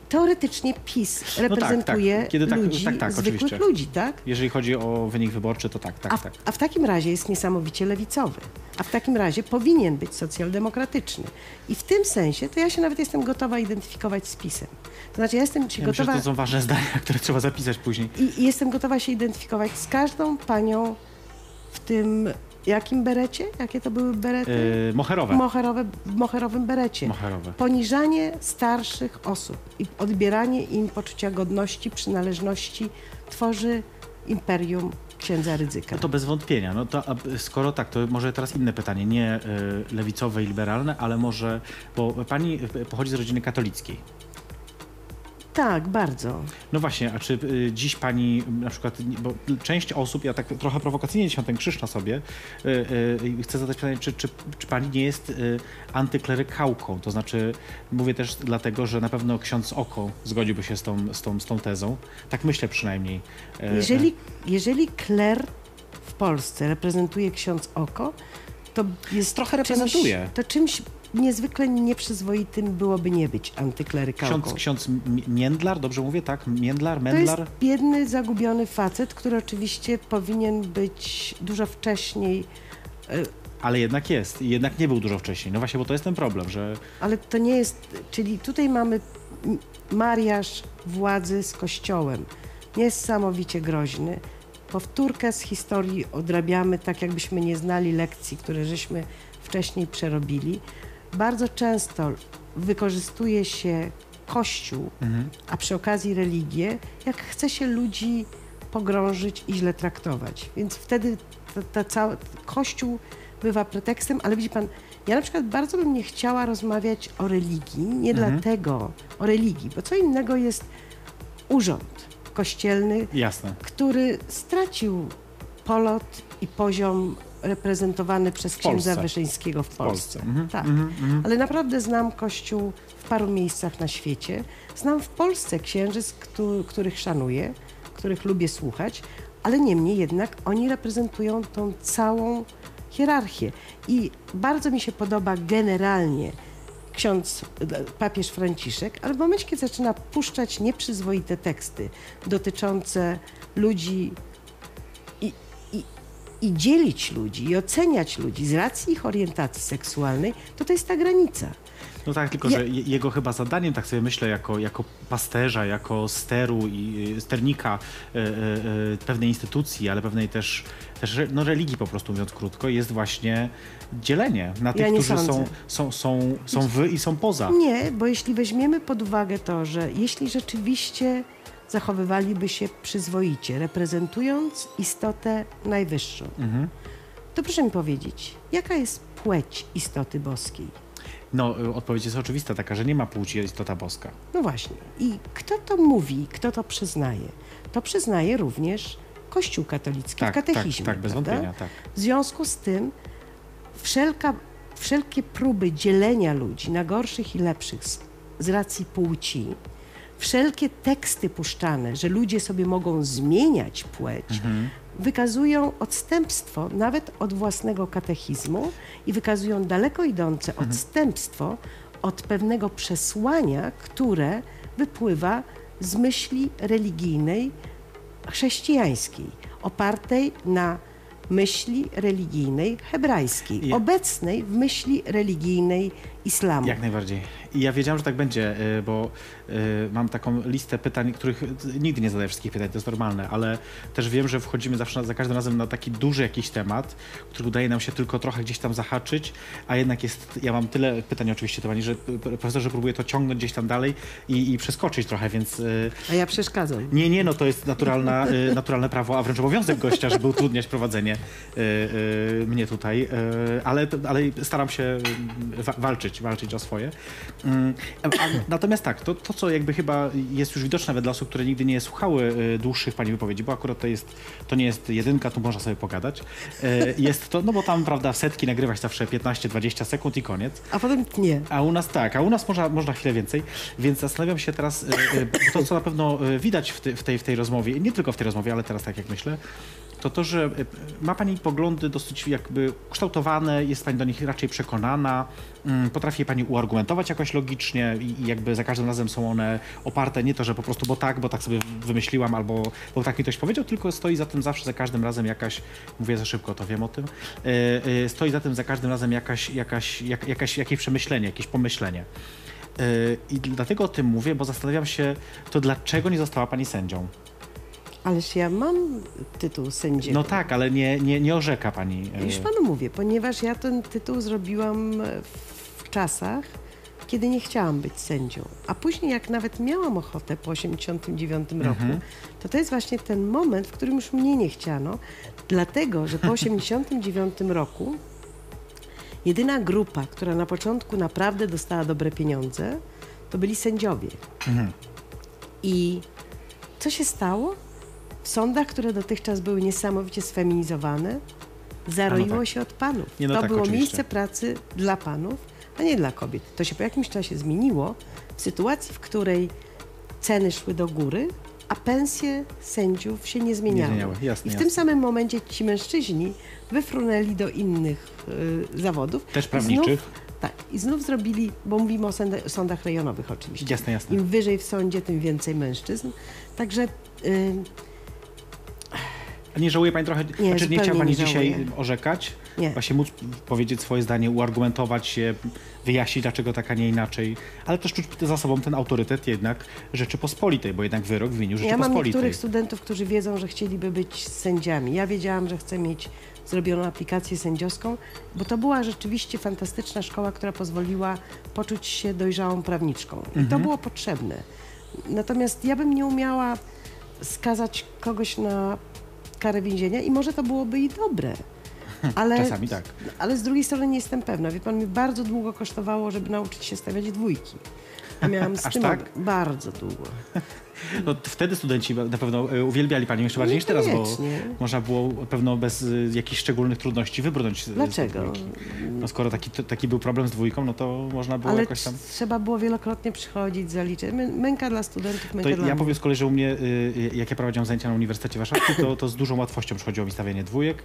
teoretycznie PiS reprezentuje no tak, tak. Kiedy tak, ludzi, tak, tak, zwykłych oczywiście. ludzi, tak? Jeżeli chodzi o wynik wyborczy, to tak, tak, a, tak. A w takim razie jest niesamowicie lewicowy, a w takim razie powinien być socjaldemokratyczny. I w tym sensie to ja się nawet jestem gotowa identyfikować z PiS-em. To znaczy ja jestem się ja gotowa... Myślę, że to są ważne zdania, które trzeba zapisać później. I, i jestem gotowa się identyfikować z każdą panią w tym... Jakim berecie? Jakie to były berety? Yy, moherowe. Moherowe. W moherowym berecie. Moherowe. Poniżanie starszych osób i odbieranie im poczucia godności, przynależności tworzy imperium księdza Rydzyka. No to bez wątpienia. No to, skoro tak, to może teraz inne pytanie, nie y, lewicowe i liberalne, ale może, bo pani pochodzi z rodziny katolickiej. Tak, bardzo. No właśnie, a czy y, dziś pani na przykład, bo część osób, ja tak trochę prowokacyjnie dzisiaj ten krzyż na sobie, y, y, chcę zadać pytanie, czy, czy, czy pani nie jest y, antyklerykałką? To znaczy, mówię też dlatego, że na pewno ksiądz Oko zgodziłby się z tą, z tą, z tą tezą. Tak myślę przynajmniej. Y, jeżeli, jeżeli kler w Polsce reprezentuje ksiądz Oko, to jest trochę reprezentuje. Czymś, to czymś... niezwykle nieprzyzwoitym byłoby nie być antyklerykałką. Ksiądz, ksiądz Międlar, dobrze mówię, tak? Międlar, Międlar? To jest biedny, zagubiony facet, który oczywiście powinien być dużo wcześniej. Ale jednak jest. Jednak nie był dużo wcześniej. No właśnie, bo to jest ten problem, że... Ale to nie jest... Czyli tutaj mamy mariaż władzy z Kościołem. Niesamowicie groźny. Powtórkę z historii odrabiamy tak, jakbyśmy nie znali lekcji, które żeśmy wcześniej przerobili. Bardzo często wykorzystuje się Kościół, mhm. a przy okazji religię, jak chce się ludzi pogrążyć i źle traktować. Więc wtedy ta, ta cała, Kościół bywa pretekstem, ale widzi pan, ja na przykład bardzo bym nie chciała rozmawiać o religii, nie mhm. dlatego o religii, bo co innego jest urząd kościelny, Jasne. który stracił polot i poziom reprezentowany przez księdza Wyszyńskiego w Polsce. W Polsce. Mhm. Tak. Mhm. Ale naprawdę znam Kościół w paru miejscach na świecie. Znam w Polsce księży, których szanuję, których lubię słuchać, ale niemniej jednak oni reprezentują tą całą hierarchię. I bardzo mi się podoba generalnie ksiądz, papież Franciszek, ale w momencie, kiedy zaczyna puszczać nieprzyzwoite teksty dotyczące ludzi, i dzielić ludzi, i oceniać ludzi z racji ich orientacji seksualnej, to to jest ta granica. No tak, tylko ja... że jego chyba zadaniem, tak sobie myślę, jako, jako pasterza, jako steru i sternika y, y, y, pewnej instytucji, ale pewnej też, też no, religii po prostu, mówiąc krótko, jest właśnie dzielenie na tych, ja którzy są, są, są, są wy i są poza. Nie, bo jeśli weźmiemy pod uwagę to, że jeśli rzeczywiście zachowywaliby się przyzwoicie, reprezentując istotę najwyższą. Mhm. To proszę mi powiedzieć, jaka jest płeć istoty boskiej? No, odpowiedź jest oczywista taka, że nie ma płci istota boska. No właśnie. I kto to mówi, kto to przyznaje? To przyznaje również Kościół katolicki tak, w katechizmie. Tak, tak, bez wątpienia, tak. W związku z tym wszelka, wszelkie próby dzielenia ludzi na gorszych i lepszych z, z racji płci, wszelkie teksty puszczane, że ludzie sobie mogą zmieniać płeć, mhm. wykazują odstępstwo nawet od własnego katechizmu i wykazują daleko idące mhm. odstępstwo od pewnego przesłania, które wypływa z myśli religijnej chrześcijańskiej, opartej na myśli religijnej hebrajskiej, ja... obecnej w myśli religijnej islamu. Jak najbardziej. I ja wiedziałam, że tak będzie, bo mam taką listę pytań, których nigdy nie zadaję wszystkich pytań, to jest normalne, ale też wiem, że wchodzimy zawsze za każdym razem na taki duży jakiś temat, który udaje nam się tylko trochę gdzieś tam zahaczyć, a jednak jest, ja mam tyle pytań oczywiście do pani, że profesorze próbuję to ciągnąć gdzieś tam dalej i, i przeskoczyć trochę, więc... A ja przeszkadzam. Nie, nie, no to jest naturalna, naturalne prawo, a wręcz obowiązek gościa, żeby utrudniać prowadzenie mnie tutaj, ale, ale staram się walczyć. walczyć o swoje. Natomiast tak, to, to co jakby chyba jest już widoczne nawet dla osób, które nigdy nie słuchały dłuższych pani wypowiedzi, bo akurat to jest, to nie jest jedynka, tu można sobie pogadać. Jest to, no bo tam, prawda, setki nagrywać zawsze piętnaście dwadzieścia sekund i koniec. A potem nie. A u nas tak, a u nas można, można chwilę więcej, więc zastanawiam się teraz, to co na pewno widać w, te, w, tej, w tej rozmowie, nie tylko w tej rozmowie, ale teraz tak jak myślę, to to, że ma Pani poglądy dosyć jakby ukształtowane, jest Pani do nich raczej przekonana, potrafi je Pani uargumentować jakoś logicznie i jakby za każdym razem są one oparte nie to, że po prostu bo tak, bo tak sobie wymyśliłam albo bo tak mi ktoś powiedział, tylko stoi za tym zawsze za każdym razem jakaś, mówię za szybko, to wiem o tym, stoi za tym za każdym razem jakaś, jakaś, jak, jakaś, jakieś przemyślenie, jakieś pomyślenie. I dlatego o tym mówię, bo zastanawiam się, to dlaczego nie została Pani sędzią? Ależ ja mam tytuł sędziego. No tak, ale nie, nie, nie orzeka Pani. Już Panu mówię, ponieważ ja ten tytuł zrobiłam w czasach, kiedy nie chciałam być sędzią. A później, jak nawet miałam ochotę po osiemdziesiątym dziewiątym roku, mhm. to to jest właśnie ten moment, w którym już mnie nie chciano, dlatego, że po osiemdziesiątym dziewiątym roku jedyna grupa, która na początku naprawdę dostała dobre pieniądze, to byli sędziowie. Mhm. I co się stało? W sądach, które dotychczas były niesamowicie sfeminizowane, zaroiło no tak. się od panów. Nie, no to tak, było oczywiście. Miejsce pracy dla panów, a nie dla kobiet. To się po jakimś czasie zmieniło w sytuacji, w której ceny szły do góry, a pensje sędziów się nie zmieniały. Nie zmieniały. Jasne, I w jasne. tym samym momencie ci mężczyźni wyfrunęli do innych y, zawodów. Też prawniczych. Znów, tak. I znów zrobili, bo mówimy o sądach, sądach rejonowych oczywiście. Jasne, jasne. Im wyżej w sądzie, tym więcej mężczyzn. Także... Y, Nie żałuje Pani trochę, nie, znaczy nie chciała Pani nie dzisiaj orzekać? Nie. Właśnie móc powiedzieć swoje zdanie, uargumentować się, wyjaśnić dlaczego tak, a nie inaczej, ale też czuć za sobą ten autorytet jednak Rzeczypospolitej, bo jednak wyrok w imieniu Rzeczypospolitej. Ja mam niektórych studentów, którzy wiedzą, że chcieliby być sędziami. Ja wiedziałam, że chcę mieć zrobioną aplikację sędziowską, bo to była rzeczywiście fantastyczna szkoła, która pozwoliła poczuć się dojrzałą prawniczką. Mhm. I to było potrzebne. Natomiast ja bym nie umiała skazać kogoś na karę więzienia i może to byłoby i dobre. Ale, czasami tak. Ale z drugiej strony nie jestem pewna. Wie pan, mi bardzo długo kosztowało, żeby nauczyć się stawiać dwójki. A miałam z tym tak? bardzo długo. No, wtedy studenci na pewno uwielbiali Panią jeszcze bardziej niż teraz, bo można było pewno bez jakichś szczególnych trudności wybrnąć. Dlaczego? No, skoro taki, taki był problem z dwójką, no to można było ale jakoś tam... trzeba było wielokrotnie przychodzić, zaliczyć. Męka dla studentów, męka to dla Ja mnie. powiem z kolei, że u mnie, jak ja prowadziłam zajęcia na Uniwersytecie Warszawskim, to, to z dużą łatwością przychodziło mi stawianie dwójek.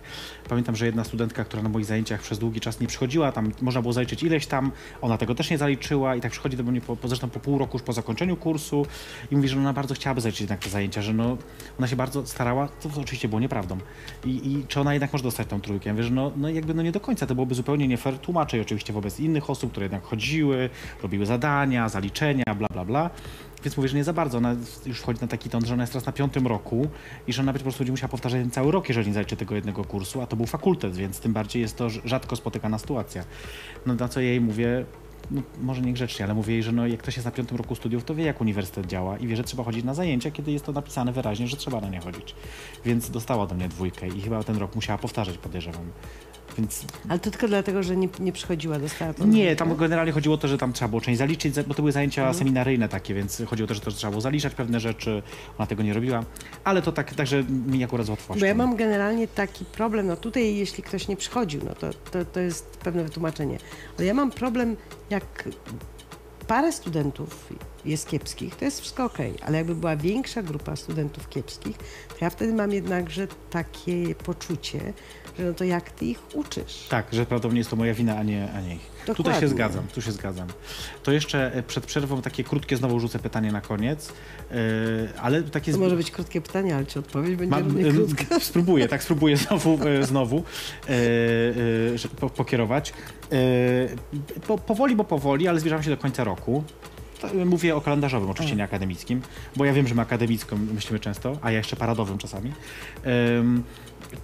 Pamiętam, że jedna studentka, która na moich zajęciach przez długi czas nie przychodziła, tam można było zaliczyć ileś tam, ona tego też nie zaliczyła i tak przychodzi do mnie po, po, zresztą po pół roku już po zakończeniu kursu i mówi, że ona bardzo bardzo chciałaby zaliczyć jednak te zajęcia, że no, ona się bardzo starała, to, to oczywiście było nieprawdą. I, i czy ona jednak może dostać tą trójkę? Ja mówię, że no, no jakby no nie do końca, to byłoby zupełnie nie fair, tłumaczę oczywiście wobec innych osób, które jednak chodziły, robiły zadania, zaliczenia, bla, bla, bla. Więc mówię, że nie za bardzo, ona już wchodzi na taki ton, że ona jest teraz na piątym roku i że ona być po prostu będzie musiała powtarzać ten cały rok, jeżeli nie zaliczy tego jednego kursu, a to był fakultet, więc tym bardziej jest to rzadko spotykana sytuacja. No na co ja jej mówię, no, może niegrzecznie, ale mówię jej, że no, jak ktoś jest na piątym roku studiów, to wie, jak uniwersytet działa i wie, że trzeba chodzić na zajęcia, kiedy jest to napisane wyraźnie, że trzeba na nie chodzić. Więc dostała do mnie dwójkę i chyba ten rok musiała powtarzać, podejrzewam. Więc... Ale to tylko dlatego, że nie, nie przychodziła do startu? Nie, tam generalnie chodziło o to, że tam trzeba było część zaliczyć, bo to były zajęcia mhm. seminaryjne takie, więc chodziło o to, że też trzeba było zaliczać pewne rzeczy, ona tego nie robiła, ale to tak, także mi akurat z łatwością. Bo ja mam generalnie taki problem, no tutaj jeśli ktoś nie przychodził, no to, to, to jest pewne wytłumaczenie, ale ja mam problem, jak parę studentów jest kiepskich, to jest wszystko okej, okay, ale jakby była większa grupa studentów kiepskich, to ja wtedy mam jednakże takie poczucie, że no to jak ty ich uczysz. Tak, że prawdopodobnie jest to moja wina, a nie, a nie ich. Dokładnie. Tutaj się zgadzam, tu się zgadzam. To jeszcze przed przerwą takie krótkie, znowu rzucę pytanie na koniec, yy, ale takie... To może być krótkie pytanie, ale czy odpowiedź będzie Mam, równie krótka? Spróbuję, tak, spróbuję znowu, znowu yy, yy, pokierować. Yy, po, powoli, bo powoli, ale zbliżamy się do końca roku. Mówię o kalendarzowym, oczywiście nie akademickim, bo ja wiem, że my akademicką myślimy często, a ja jeszcze paradowym czasami. Um,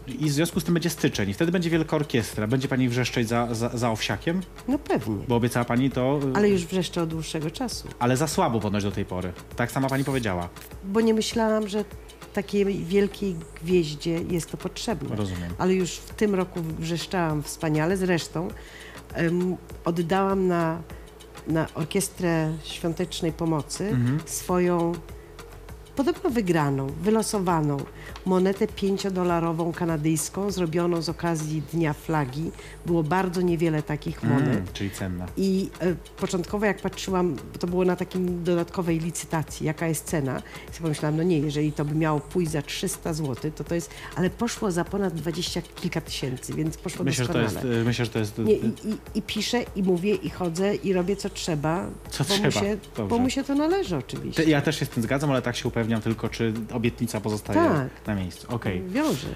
I w związku z tym będzie styczeń i wtedy będzie wielka orkiestra. Będzie Pani wrzeszczeć za, za, za owsiakiem? No pewnie. Bo obiecała Pani to... Ale już wrzeszczę od dłuższego czasu. Ale za słabo ponoć do tej pory. Tak sama Pani powiedziała. Bo nie myślałam, że takiej wielkiej gwieździe jest to potrzebne. Rozumiem. Ale już w tym roku wrzeszczałam wspaniale. Zresztą um, oddałam na... na Orkiestrę Świątecznej Pomocy mhm. swoją Podobno wygraną, wylosowaną monetę pięciodolarową kanadyjską zrobioną z okazji Dnia Flagi. Było bardzo niewiele takich monet. Mm, czyli cenna. I y, początkowo jak patrzyłam, to było na takim dodatkowej licytacji, jaka jest cena. I sobie pomyślałam, no nie, jeżeli to by miało pójść za trzysta złotych, to to jest, ale poszło za ponad dwadzieścia kilka tysięcy, więc poszło myślę, doskonale. Że to jest, myślę, że to jest... Nie, i, i, I piszę, i mówię, i chodzę, i robię co trzeba, co bo, trzeba. Mu się, bo mu się to należy oczywiście. Ja też się z tym zgadzam, ale tak się upewniam tylko, czy obietnica pozostaje tak na miejscu. Okay. Wiąże.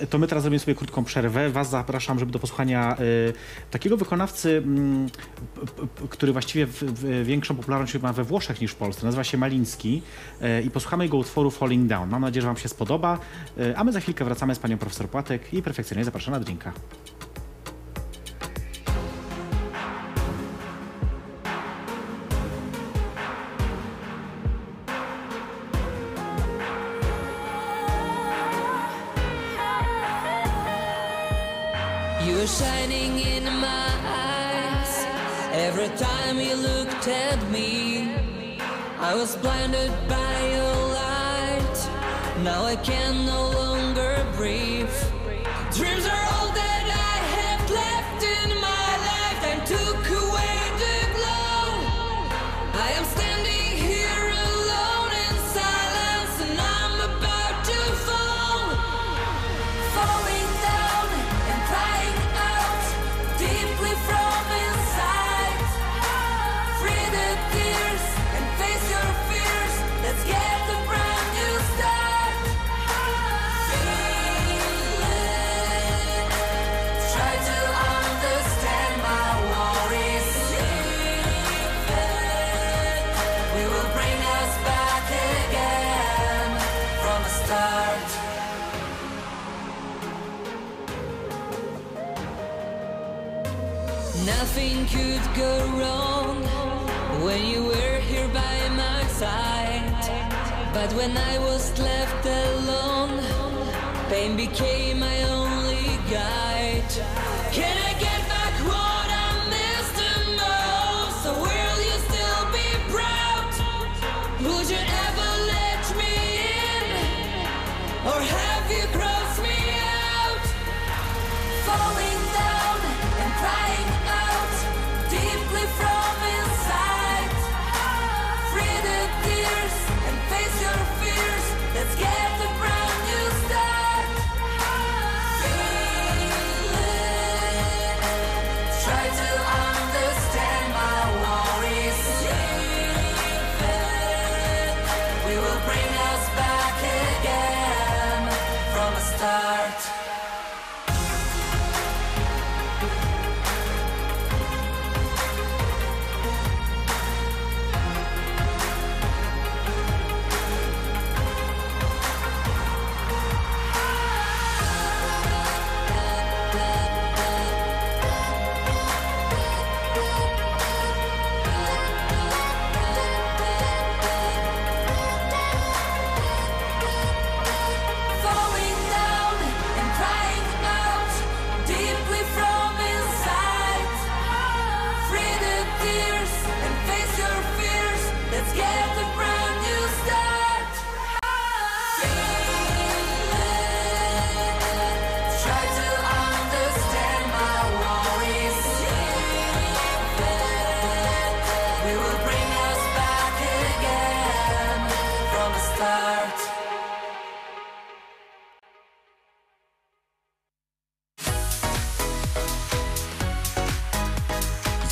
E, to my teraz zrobimy sobie krótką przerwę. Was zapraszam, żeby do posłuchania e, takiego wykonawcy, m, p, p, który właściwie w, w, większą popularność ma we Włoszech niż w Polsce. Nazywa się Maliński e, i posłuchamy jego utworu Falling Down. Mam nadzieję, że wam się spodoba, e, a my za chwilkę wracamy z panią profesor Płatek i perfekcyjnie zapraszam na drinka. You're shining in my eyes. Every time you looked at me, I was blinded by your light. Now I can no longer breathe. Dreams are all that I have left in my life. Time took away the glow. I am standing here alone in silence, and I'm about to fall. Falling down and crying out deeply from inside. Free the tears and face your fears. Let's get a brand new start. Feel it. Try to understand my worries. Leave it. We will bring us back again from the start. Nothing could go wrong when you were here by my side. But when I was left alone, pain became my only guide. Can I get back what I missed the most? So will you still be proud? Would you ever let me in? Or have you crossed me out? Falling down and crying out deeply from inside. Free the tears and face your fears. Let's get a brand new start. Feel it. Try to understand my worries. Leave it. We will bring us back again from the start.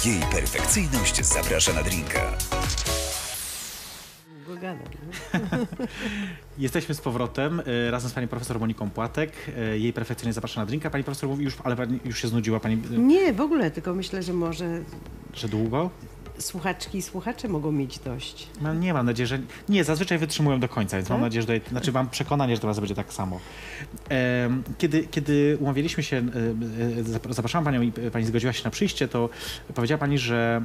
Jej perfekcyjność zaprasza na drinka. Jesteśmy z powrotem y, razem z panią profesor Moniką Płatek. Y, jej perfekcyjnie zaprasza na drinka. Pani profesor mówi już, ale pani już się znudziła. Pani... Nie, w ogóle, tylko myślę, że może... Że długo? Słuchaczki i słuchacze mogą mieć dość. No, nie, mam nadzieję, że... Nie, zazwyczaj wytrzymują do końca, więc tak? Mam nadzieję, że... Tutaj... Znaczy mam przekonanie, że teraz będzie tak samo. Kiedy, kiedy umawialiśmy się, zapraszałam panią i pani zgodziła się na przyjście, to powiedziała pani, że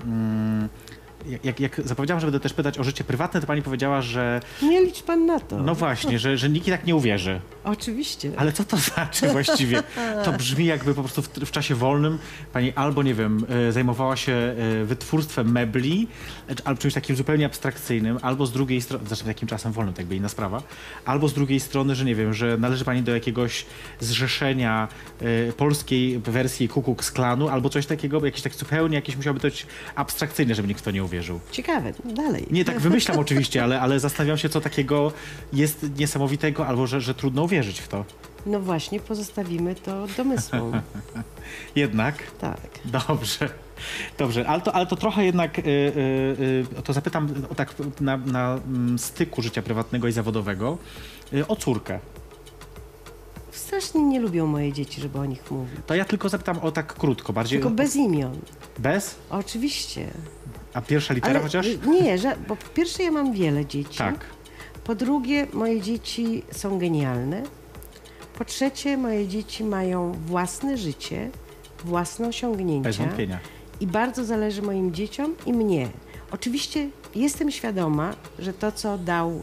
Jak, jak zapowiedziałam, że będę też pytać o życie prywatne, to pani powiedziała, że... Nie licz pan na to. No właśnie, że, że nikt i tak nie uwierzy. Oczywiście. Ale co to znaczy właściwie? To brzmi jakby po prostu w, w czasie wolnym pani albo, nie wiem, zajmowała się wytwórstwem mebli, albo czymś takim zupełnie abstrakcyjnym, albo z drugiej strony, znaczy takim czasem wolnym, to jakby inna sprawa, albo z drugiej strony, że nie wiem, że należy pani do jakiegoś zrzeszenia y, polskiej wersji Ku Klux Klanu, albo coś takiego, jakieś tak zupełnie, jakieś musiałoby być abstrakcyjne, żeby nikt w to nie uwierzył. Wierzył. Ciekawe, dalej. Nie, tak wymyślam oczywiście, ale, ale zastanawiam się, co takiego jest niesamowitego, albo że, że trudno uwierzyć w to. No właśnie, pozostawimy to domysłom. Jednak? Tak. Dobrze. Dobrze, ale to, ale to trochę jednak, yy, yy, to zapytam tak na, na styku życia prywatnego i zawodowego, yy, o córkę. Strasznie nie lubią moje dzieci, żeby o nich mówić. To ja tylko zapytam o tak krótko, bardziej... Tylko bez imion. Bez? Oczywiście. A pierwsza litera ale, chociaż? Nie, że, bo po pierwsze ja mam wiele dzieci. Tak. Po drugie moje dzieci są genialne. Po trzecie moje dzieci mają własne życie, własne osiągnięcia. Bez wątpienia. I bardzo zależy moim dzieciom i mnie. Oczywiście jestem świadoma, że to, co dał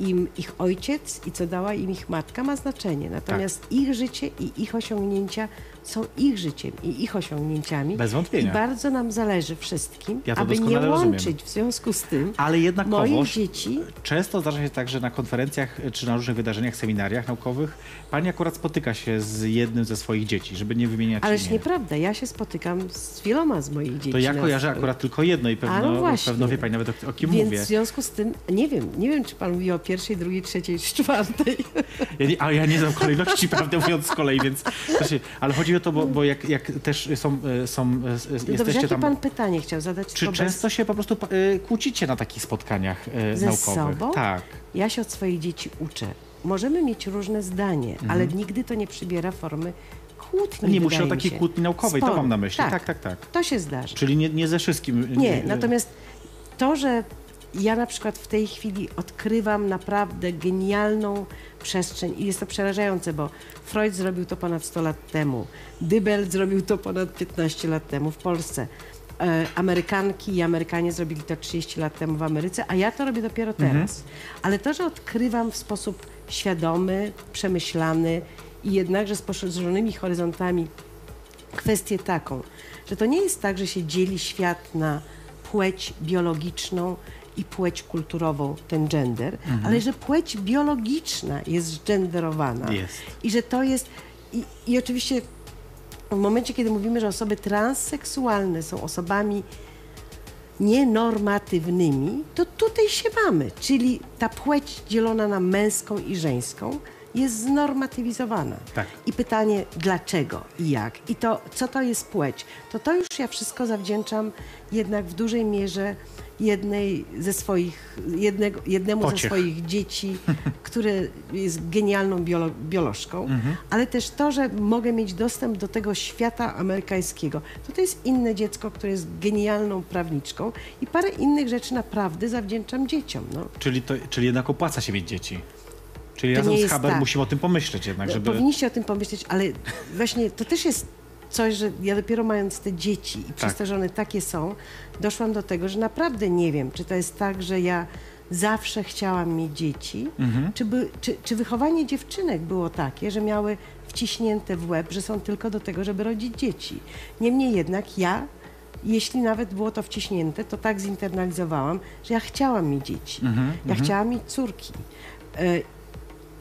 im ich ojciec i co dała im ich matka, ma znaczenie. Natomiast tak. ich życie i ich osiągnięcia są ich życiem i ich osiągnięciami. Bez wątpienia. I bardzo nam zależy wszystkim, ja aby nie łączyć rozumiem. W związku z tym ale jednakowoż, moich dzieci. Często zdarza się tak, że na konferencjach czy na różnych wydarzeniach, seminariach naukowych pani akurat spotyka się z jednym ze swoich dzieci, żeby nie wymieniać Ależ imienia. Nieprawda, ja się spotykam z wieloma z moich dzieci. To ja kojarzę akurat tylko jedno i pewno, no pewno wie pani nawet o kim Więc mówię. Więc w związku z tym, nie wiem, nie wiem czy pan mówi o pierwszej, drugiej, trzeciej, czwartej. Ja nie, a ja nie znam kolejności, prawdę mówiąc z kolei, więc... Znaczy, ale chodzi o to, bo, bo jak, jak też są... są jesteście Dobrze, jakie tam, pan pytanie chciał zadać? Czy często bez... się po prostu kłócicie na takich spotkaniach Ze naukowych? Ze sobą? Tak. Ja się od swoich dzieci uczę. Możemy mieć różne zdanie, mhm. ale nigdy to nie przybiera formy kłótni. Nie musi o takiej kłótni naukowej, Spory. To mam na myśli. Tak, tak, tak. tak. To się zdarza. Czyli nie, nie ze wszystkim. Nie, natomiast to, że... Ja na przykład w tej chwili odkrywam naprawdę genialną przestrzeń i jest to przerażające, bo Freud zrobił to ponad sto lat temu, Dybel zrobił to ponad piętnaście lat temu w Polsce, e, Amerykanki i Amerykanie zrobili to trzydzieści lat temu w Ameryce, a ja to robię dopiero teraz. Mhm. Ale to, że odkrywam w sposób świadomy, przemyślany i jednakże z poszerzonymi horyzontami kwestię taką, że to nie jest tak, że się dzieli świat na płeć biologiczną i płeć kulturową, ten gender, mhm. ale że płeć biologiczna jest genderowana. Jest. I że to jest... I, I oczywiście w momencie, kiedy mówimy, że osoby transseksualne są osobami nienormatywnymi, to tutaj się mamy. Czyli ta płeć dzielona na męską i żeńską jest znormatywizowana. Tak. I pytanie dlaczego i jak? I to, co to jest płeć? To to już ja wszystko zawdzięczam jednak w dużej mierze jednej ze swoich, jednego, jednemu Pociech. ze swoich dzieci, które jest genialną biolo, biolożką, mhm. ale też to, że mogę mieć dostęp do tego świata amerykańskiego. To to jest inne dziecko, które jest genialną prawniczką i parę innych rzeczy naprawdę zawdzięczam dzieciom. No. Czyli, to, czyli jednak opłaca się mieć dzieci. Czyli razem z Haber tak. musimy o tym pomyśleć jednak, żeby... Powinniście o tym pomyśleć, ale właśnie to też jest coś, że ja dopiero mając te dzieci i przez to, że one takie są, doszłam do tego, że naprawdę nie wiem, czy to jest tak, że ja zawsze chciałam mieć dzieci, mhm. czy, by, czy, czy wychowanie dziewczynek było takie, że miały wciśnięte w łeb, że są tylko do tego, żeby rodzić dzieci. Niemniej jednak ja, jeśli nawet było to wciśnięte, to tak zinternalizowałam, że ja chciałam mieć dzieci, mhm, ja mhm. chciałam mieć córki. Y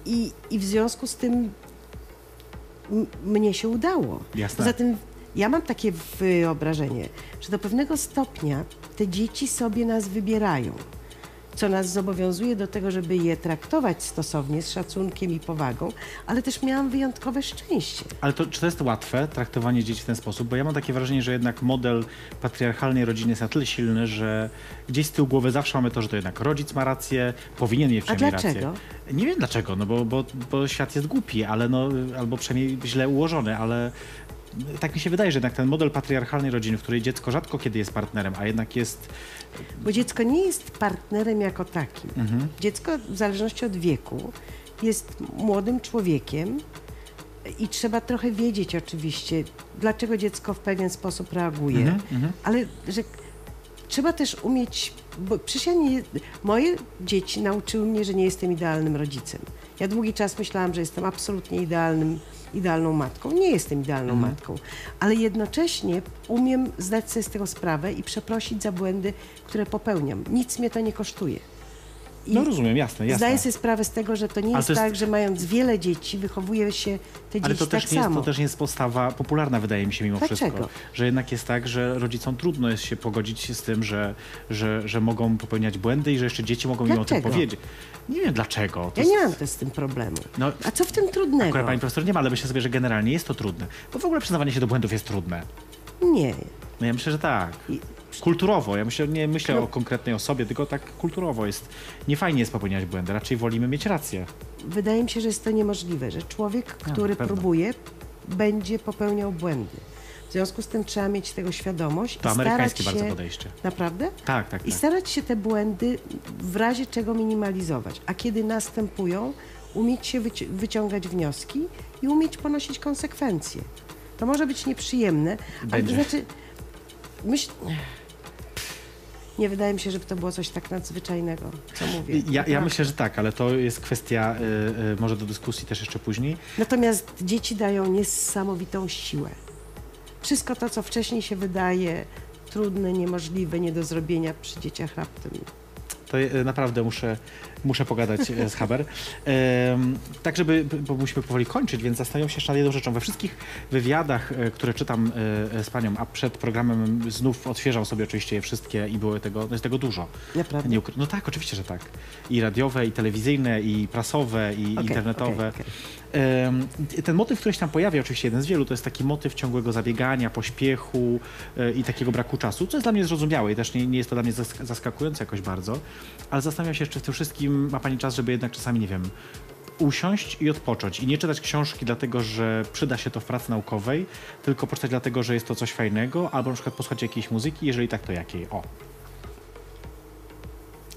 I, I w związku z tym mnie się udało. Jasne. Poza tym ja mam takie wyobrażenie, że do pewnego stopnia te dzieci sobie nas wybierają, co nas zobowiązuje do tego, żeby je traktować stosownie, z szacunkiem i powagą, ale też miałam wyjątkowe szczęście. Ale to, czy to jest łatwe, traktowanie dzieci w ten sposób? Bo ja mam takie wrażenie, że jednak model patriarchalnej rodziny jest na tyle silny, że gdzieś z tyłu głowy zawsze mamy to, że to jednak rodzic ma rację, powinien mieć przynajmniej rację. A dlaczego? Rację. Nie wiem dlaczego, no bo, bo, bo świat jest głupi, ale no, albo przynajmniej źle ułożony, ale... Tak mi się wydaje, że jednak ten model patriarchalnej rodziny, w której dziecko rzadko kiedy jest partnerem, a jednak jest... Bo dziecko nie jest partnerem jako takim. Mhm. Dziecko w zależności od wieku jest młodym człowiekiem i trzeba trochę wiedzieć oczywiście, dlaczego dziecko w pewien sposób reaguje, mhm, ale że trzeba też umieć, bo przecież ja nie, moje dzieci nauczyły mnie, że nie jestem idealnym rodzicem. Ja długi czas myślałam, że jestem absolutnie idealnym, idealną matką. Nie jestem idealną mhm. matką, ale jednocześnie umiem zdać sobie z tego sprawę i przeprosić za błędy, które popełniam. Nic mnie to nie kosztuje. I no rozumiem, jasne, jasne. Zdaję sobie sprawę z tego, że to nie jest, to jest tak, że mając wiele dzieci, wychowuje się te dzieci tak samo. Ale to też nie jest postawa popularna, wydaje mi się, mimo Dlaczego? wszystko. Że jednak jest tak, że rodzicom trudno jest się pogodzić z tym, że, że, że mogą popełniać błędy i że jeszcze dzieci mogą Dlaczego? im o tym powiedzieć. Nie wiem dlaczego. To ja jest... nie mam też z tym problemu. No, a co w tym trudnego? Akurat, pani profesor, nie ma, ale myślę sobie, że generalnie jest to trudne. Bo w ogóle przyznawanie się do błędów jest trudne. Nie. No ja myślę, że tak. I... Kulturowo, ja myślę, nie myślę no. o konkretnej osobie, tylko tak kulturowo jest. Nie fajnie jest popełniać błędy, raczej wolimy mieć rację. Wydaje mi się, że jest to niemożliwe, że człowiek, który no, próbuje, będzie popełniał błędy. W związku z tym trzeba mieć tego świadomość. To i amerykańskie starać się, bardzo podejście. Naprawdę? Tak, tak. I tak. starać się te błędy w razie czego minimalizować, a kiedy następują, umieć się wyci- wyciągać wnioski i umieć ponosić konsekwencje. To może być nieprzyjemne, ale to znaczy... Myśl... Nie wydaje mi się, żeby to było coś tak nadzwyczajnego, co mówię. Ja, ja myślę, że tak, ale to jest kwestia y, y, może do dyskusji też jeszcze później. Natomiast dzieci dają niesamowitą siłę. Wszystko to, co wcześniej się wydaje trudne, niemożliwe, nie do zrobienia przy dzieciach raptem. To y, naprawdę muszę, muszę pogadać z Haber. Y, tak, żeby, bo musimy powoli kończyć, więc zastanawiam się jeszcze nad jedną rzeczą. We wszystkich wywiadach, y, które czytam y, z panią, a przed programem znów odświeżam sobie oczywiście je wszystkie i było tego, no jest tego dużo. Naprawdę? Nie ukry- no tak, oczywiście, że tak. I radiowe, i telewizyjne, i prasowe, i okay, internetowe. Okay, okay. Y, ten motyw, który się tam pojawia, oczywiście jeden z wielu, to jest taki motyw ciągłego zabiegania, pośpiechu y, i takiego braku czasu, co jest dla mnie zrozumiałe i też nie, nie jest to dla mnie zask- zaskakujące jakoś bardzo. Ale zastanawiam się, czy w tym wszystkim ma pani czas, żeby jednak czasami, nie wiem, usiąść i odpocząć. I nie czytać książki dlatego, że przyda się to w pracy naukowej, tylko poczytać dlatego, że jest to coś fajnego, albo na przykład posłuchać jakiejś muzyki, jeżeli tak, to jakiej? O.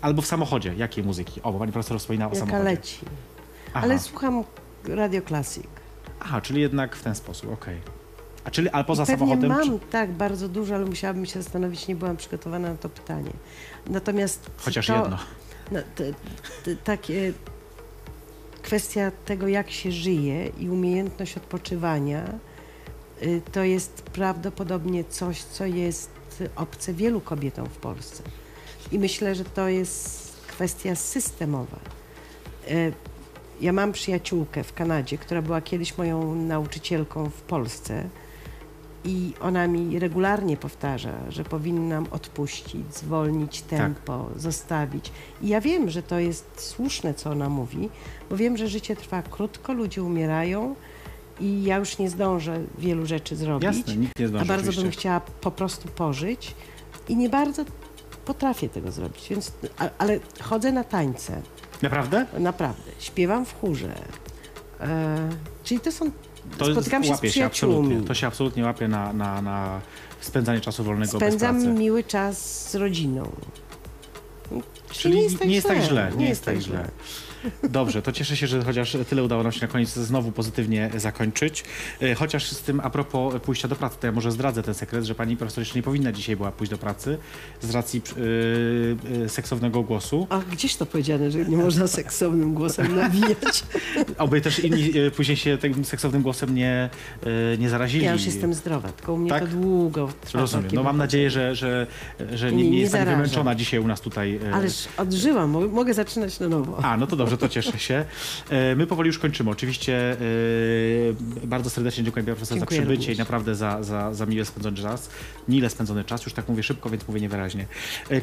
Albo w samochodzie. Jakiej muzyki? O, bo pani profesor wspominała o Jaka samochodzie. Jaka leci. Aha. Ale słucham Radio Classic. Aha, czyli jednak w ten sposób, okej. Okay. A czyli, ale poza samochodem... mam, czy... tak, bardzo dużo, ale musiałabym się zastanowić, nie byłam przygotowana na to pytanie. Natomiast... Chociaż to, jedno. No, to, to, takie, kwestia tego, jak się żyje i umiejętność odpoczywania, to jest prawdopodobnie coś, co jest obce wielu kobietom w Polsce. I myślę, że to jest kwestia systemowa. Ja mam przyjaciółkę w Kanadzie, która była kiedyś moją nauczycielką w Polsce i ona mi regularnie powtarza, że powinnam odpuścić, zwolnić tempo, tak. zostawić. I ja wiem, że to jest słuszne, co ona mówi, bo wiem, że życie trwa krótko, ludzie umierają i ja już nie zdążę wielu rzeczy zrobić. Jasne, nikt nie zdąży, a bardzo oczywiście. bym chciała po prostu pożyć i nie bardzo potrafię tego zrobić, więc, a, ale chodzę na tańce. Naprawdę? Naprawdę. Śpiewam w chórze. E, czyli to są... To spotykam się z przyjaciółmi. Się to się absolutnie łapie na, na, na spędzanie czasu wolnego bez pracy. Spędzam miły czas z rodziną. Czyli, czyli nie jest tak nie źle. Jest tak źle. Nie, nie jest tak źle. źle. Dobrze, to cieszę się, że chociaż tyle udało nam się na koniec znowu pozytywnie zakończyć. Chociaż z tym a propos pójścia do pracy, to ja może zdradzę ten sekret, że pani profesor jeszcze nie powinna dzisiaj była pójść do pracy z racji yy, seksownego głosu. A gdzieś to powiedziane, że nie można seksownym głosem nawijać. Oby też inni yy, później się tym seksownym głosem nie, yy, nie zarazili. Ja już jestem zdrowa, tylko u mnie tak? to długo trwa. Rozumiem, no mam nadzieję, że, że, że nie, nie, nie jestem wymęczona dzisiaj u nas tutaj. Yy. Ależ odżyłam, mogę zaczynać na nowo. A, no to dobrze. Że to cieszę się. My powoli już kończymy. Oczywiście yy, bardzo serdecznie dziękuję profesor dziękuję za przybycie również. I naprawdę za, za, za miłe spędzony czas. Mile spędzony czas. Już tak mówię szybko, więc mówię niewyraźnie.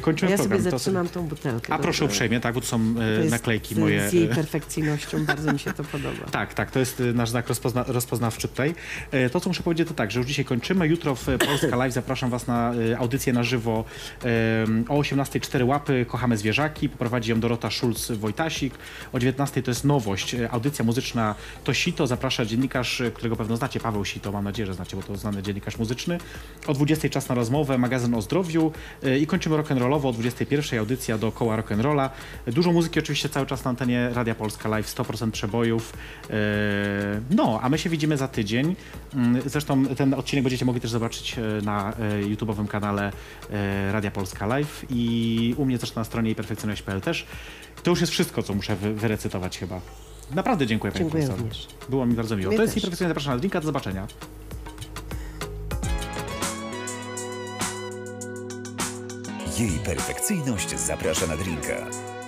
Kończymy ja program. Ja sobie zatrzymam to... tą butelkę. A do... proszę uprzejmie, tak, bo to są to jest, naklejki moje. Z jej perfekcyjnością bardzo mi się to podoba. Tak, tak. To jest nasz znak rozpozna... rozpoznawczy tutaj. To, co muszę powiedzieć, to tak, że już dzisiaj kończymy. Jutro w Polska Live zapraszam was na audycję na żywo o osiemnastej cztery łapy. Kochamy zwierzaki. Poprowadzi ją Dorota Szulc-Wojtasik. O dziewiętnastej to jest nowość, audycja muzyczna To Sito. Zaprasza dziennikarz, którego pewno znacie, Paweł Sito, mam nadzieję, że znacie, bo to znany dziennikarz muzyczny. O dwudziestej czas na rozmowę, magazyn o zdrowiu i kończymy rock'n'rollowo. O dwudziestej pierwszej audycja dookoła rock'n'rolla. Dużo muzyki oczywiście cały czas na antenie Radia Polska Live, sto procent przebojów. No, a my się widzimy za tydzień. Zresztą ten odcinek będziecie mogli też zobaczyć na YouTube'owym kanale Radia Polska Live i u mnie też na stronie Perfekcjonujesz.pl też. To już jest wszystko, co muszę wy wyrecytować chyba. Naprawdę dziękuję, panie profesor. Również. Było mi bardzo miło. Mnie to jest i Perfekcjonujesz. Zapraszam na linka. Do zobaczenia. Jej perfekcyjność zaprasza na drinka.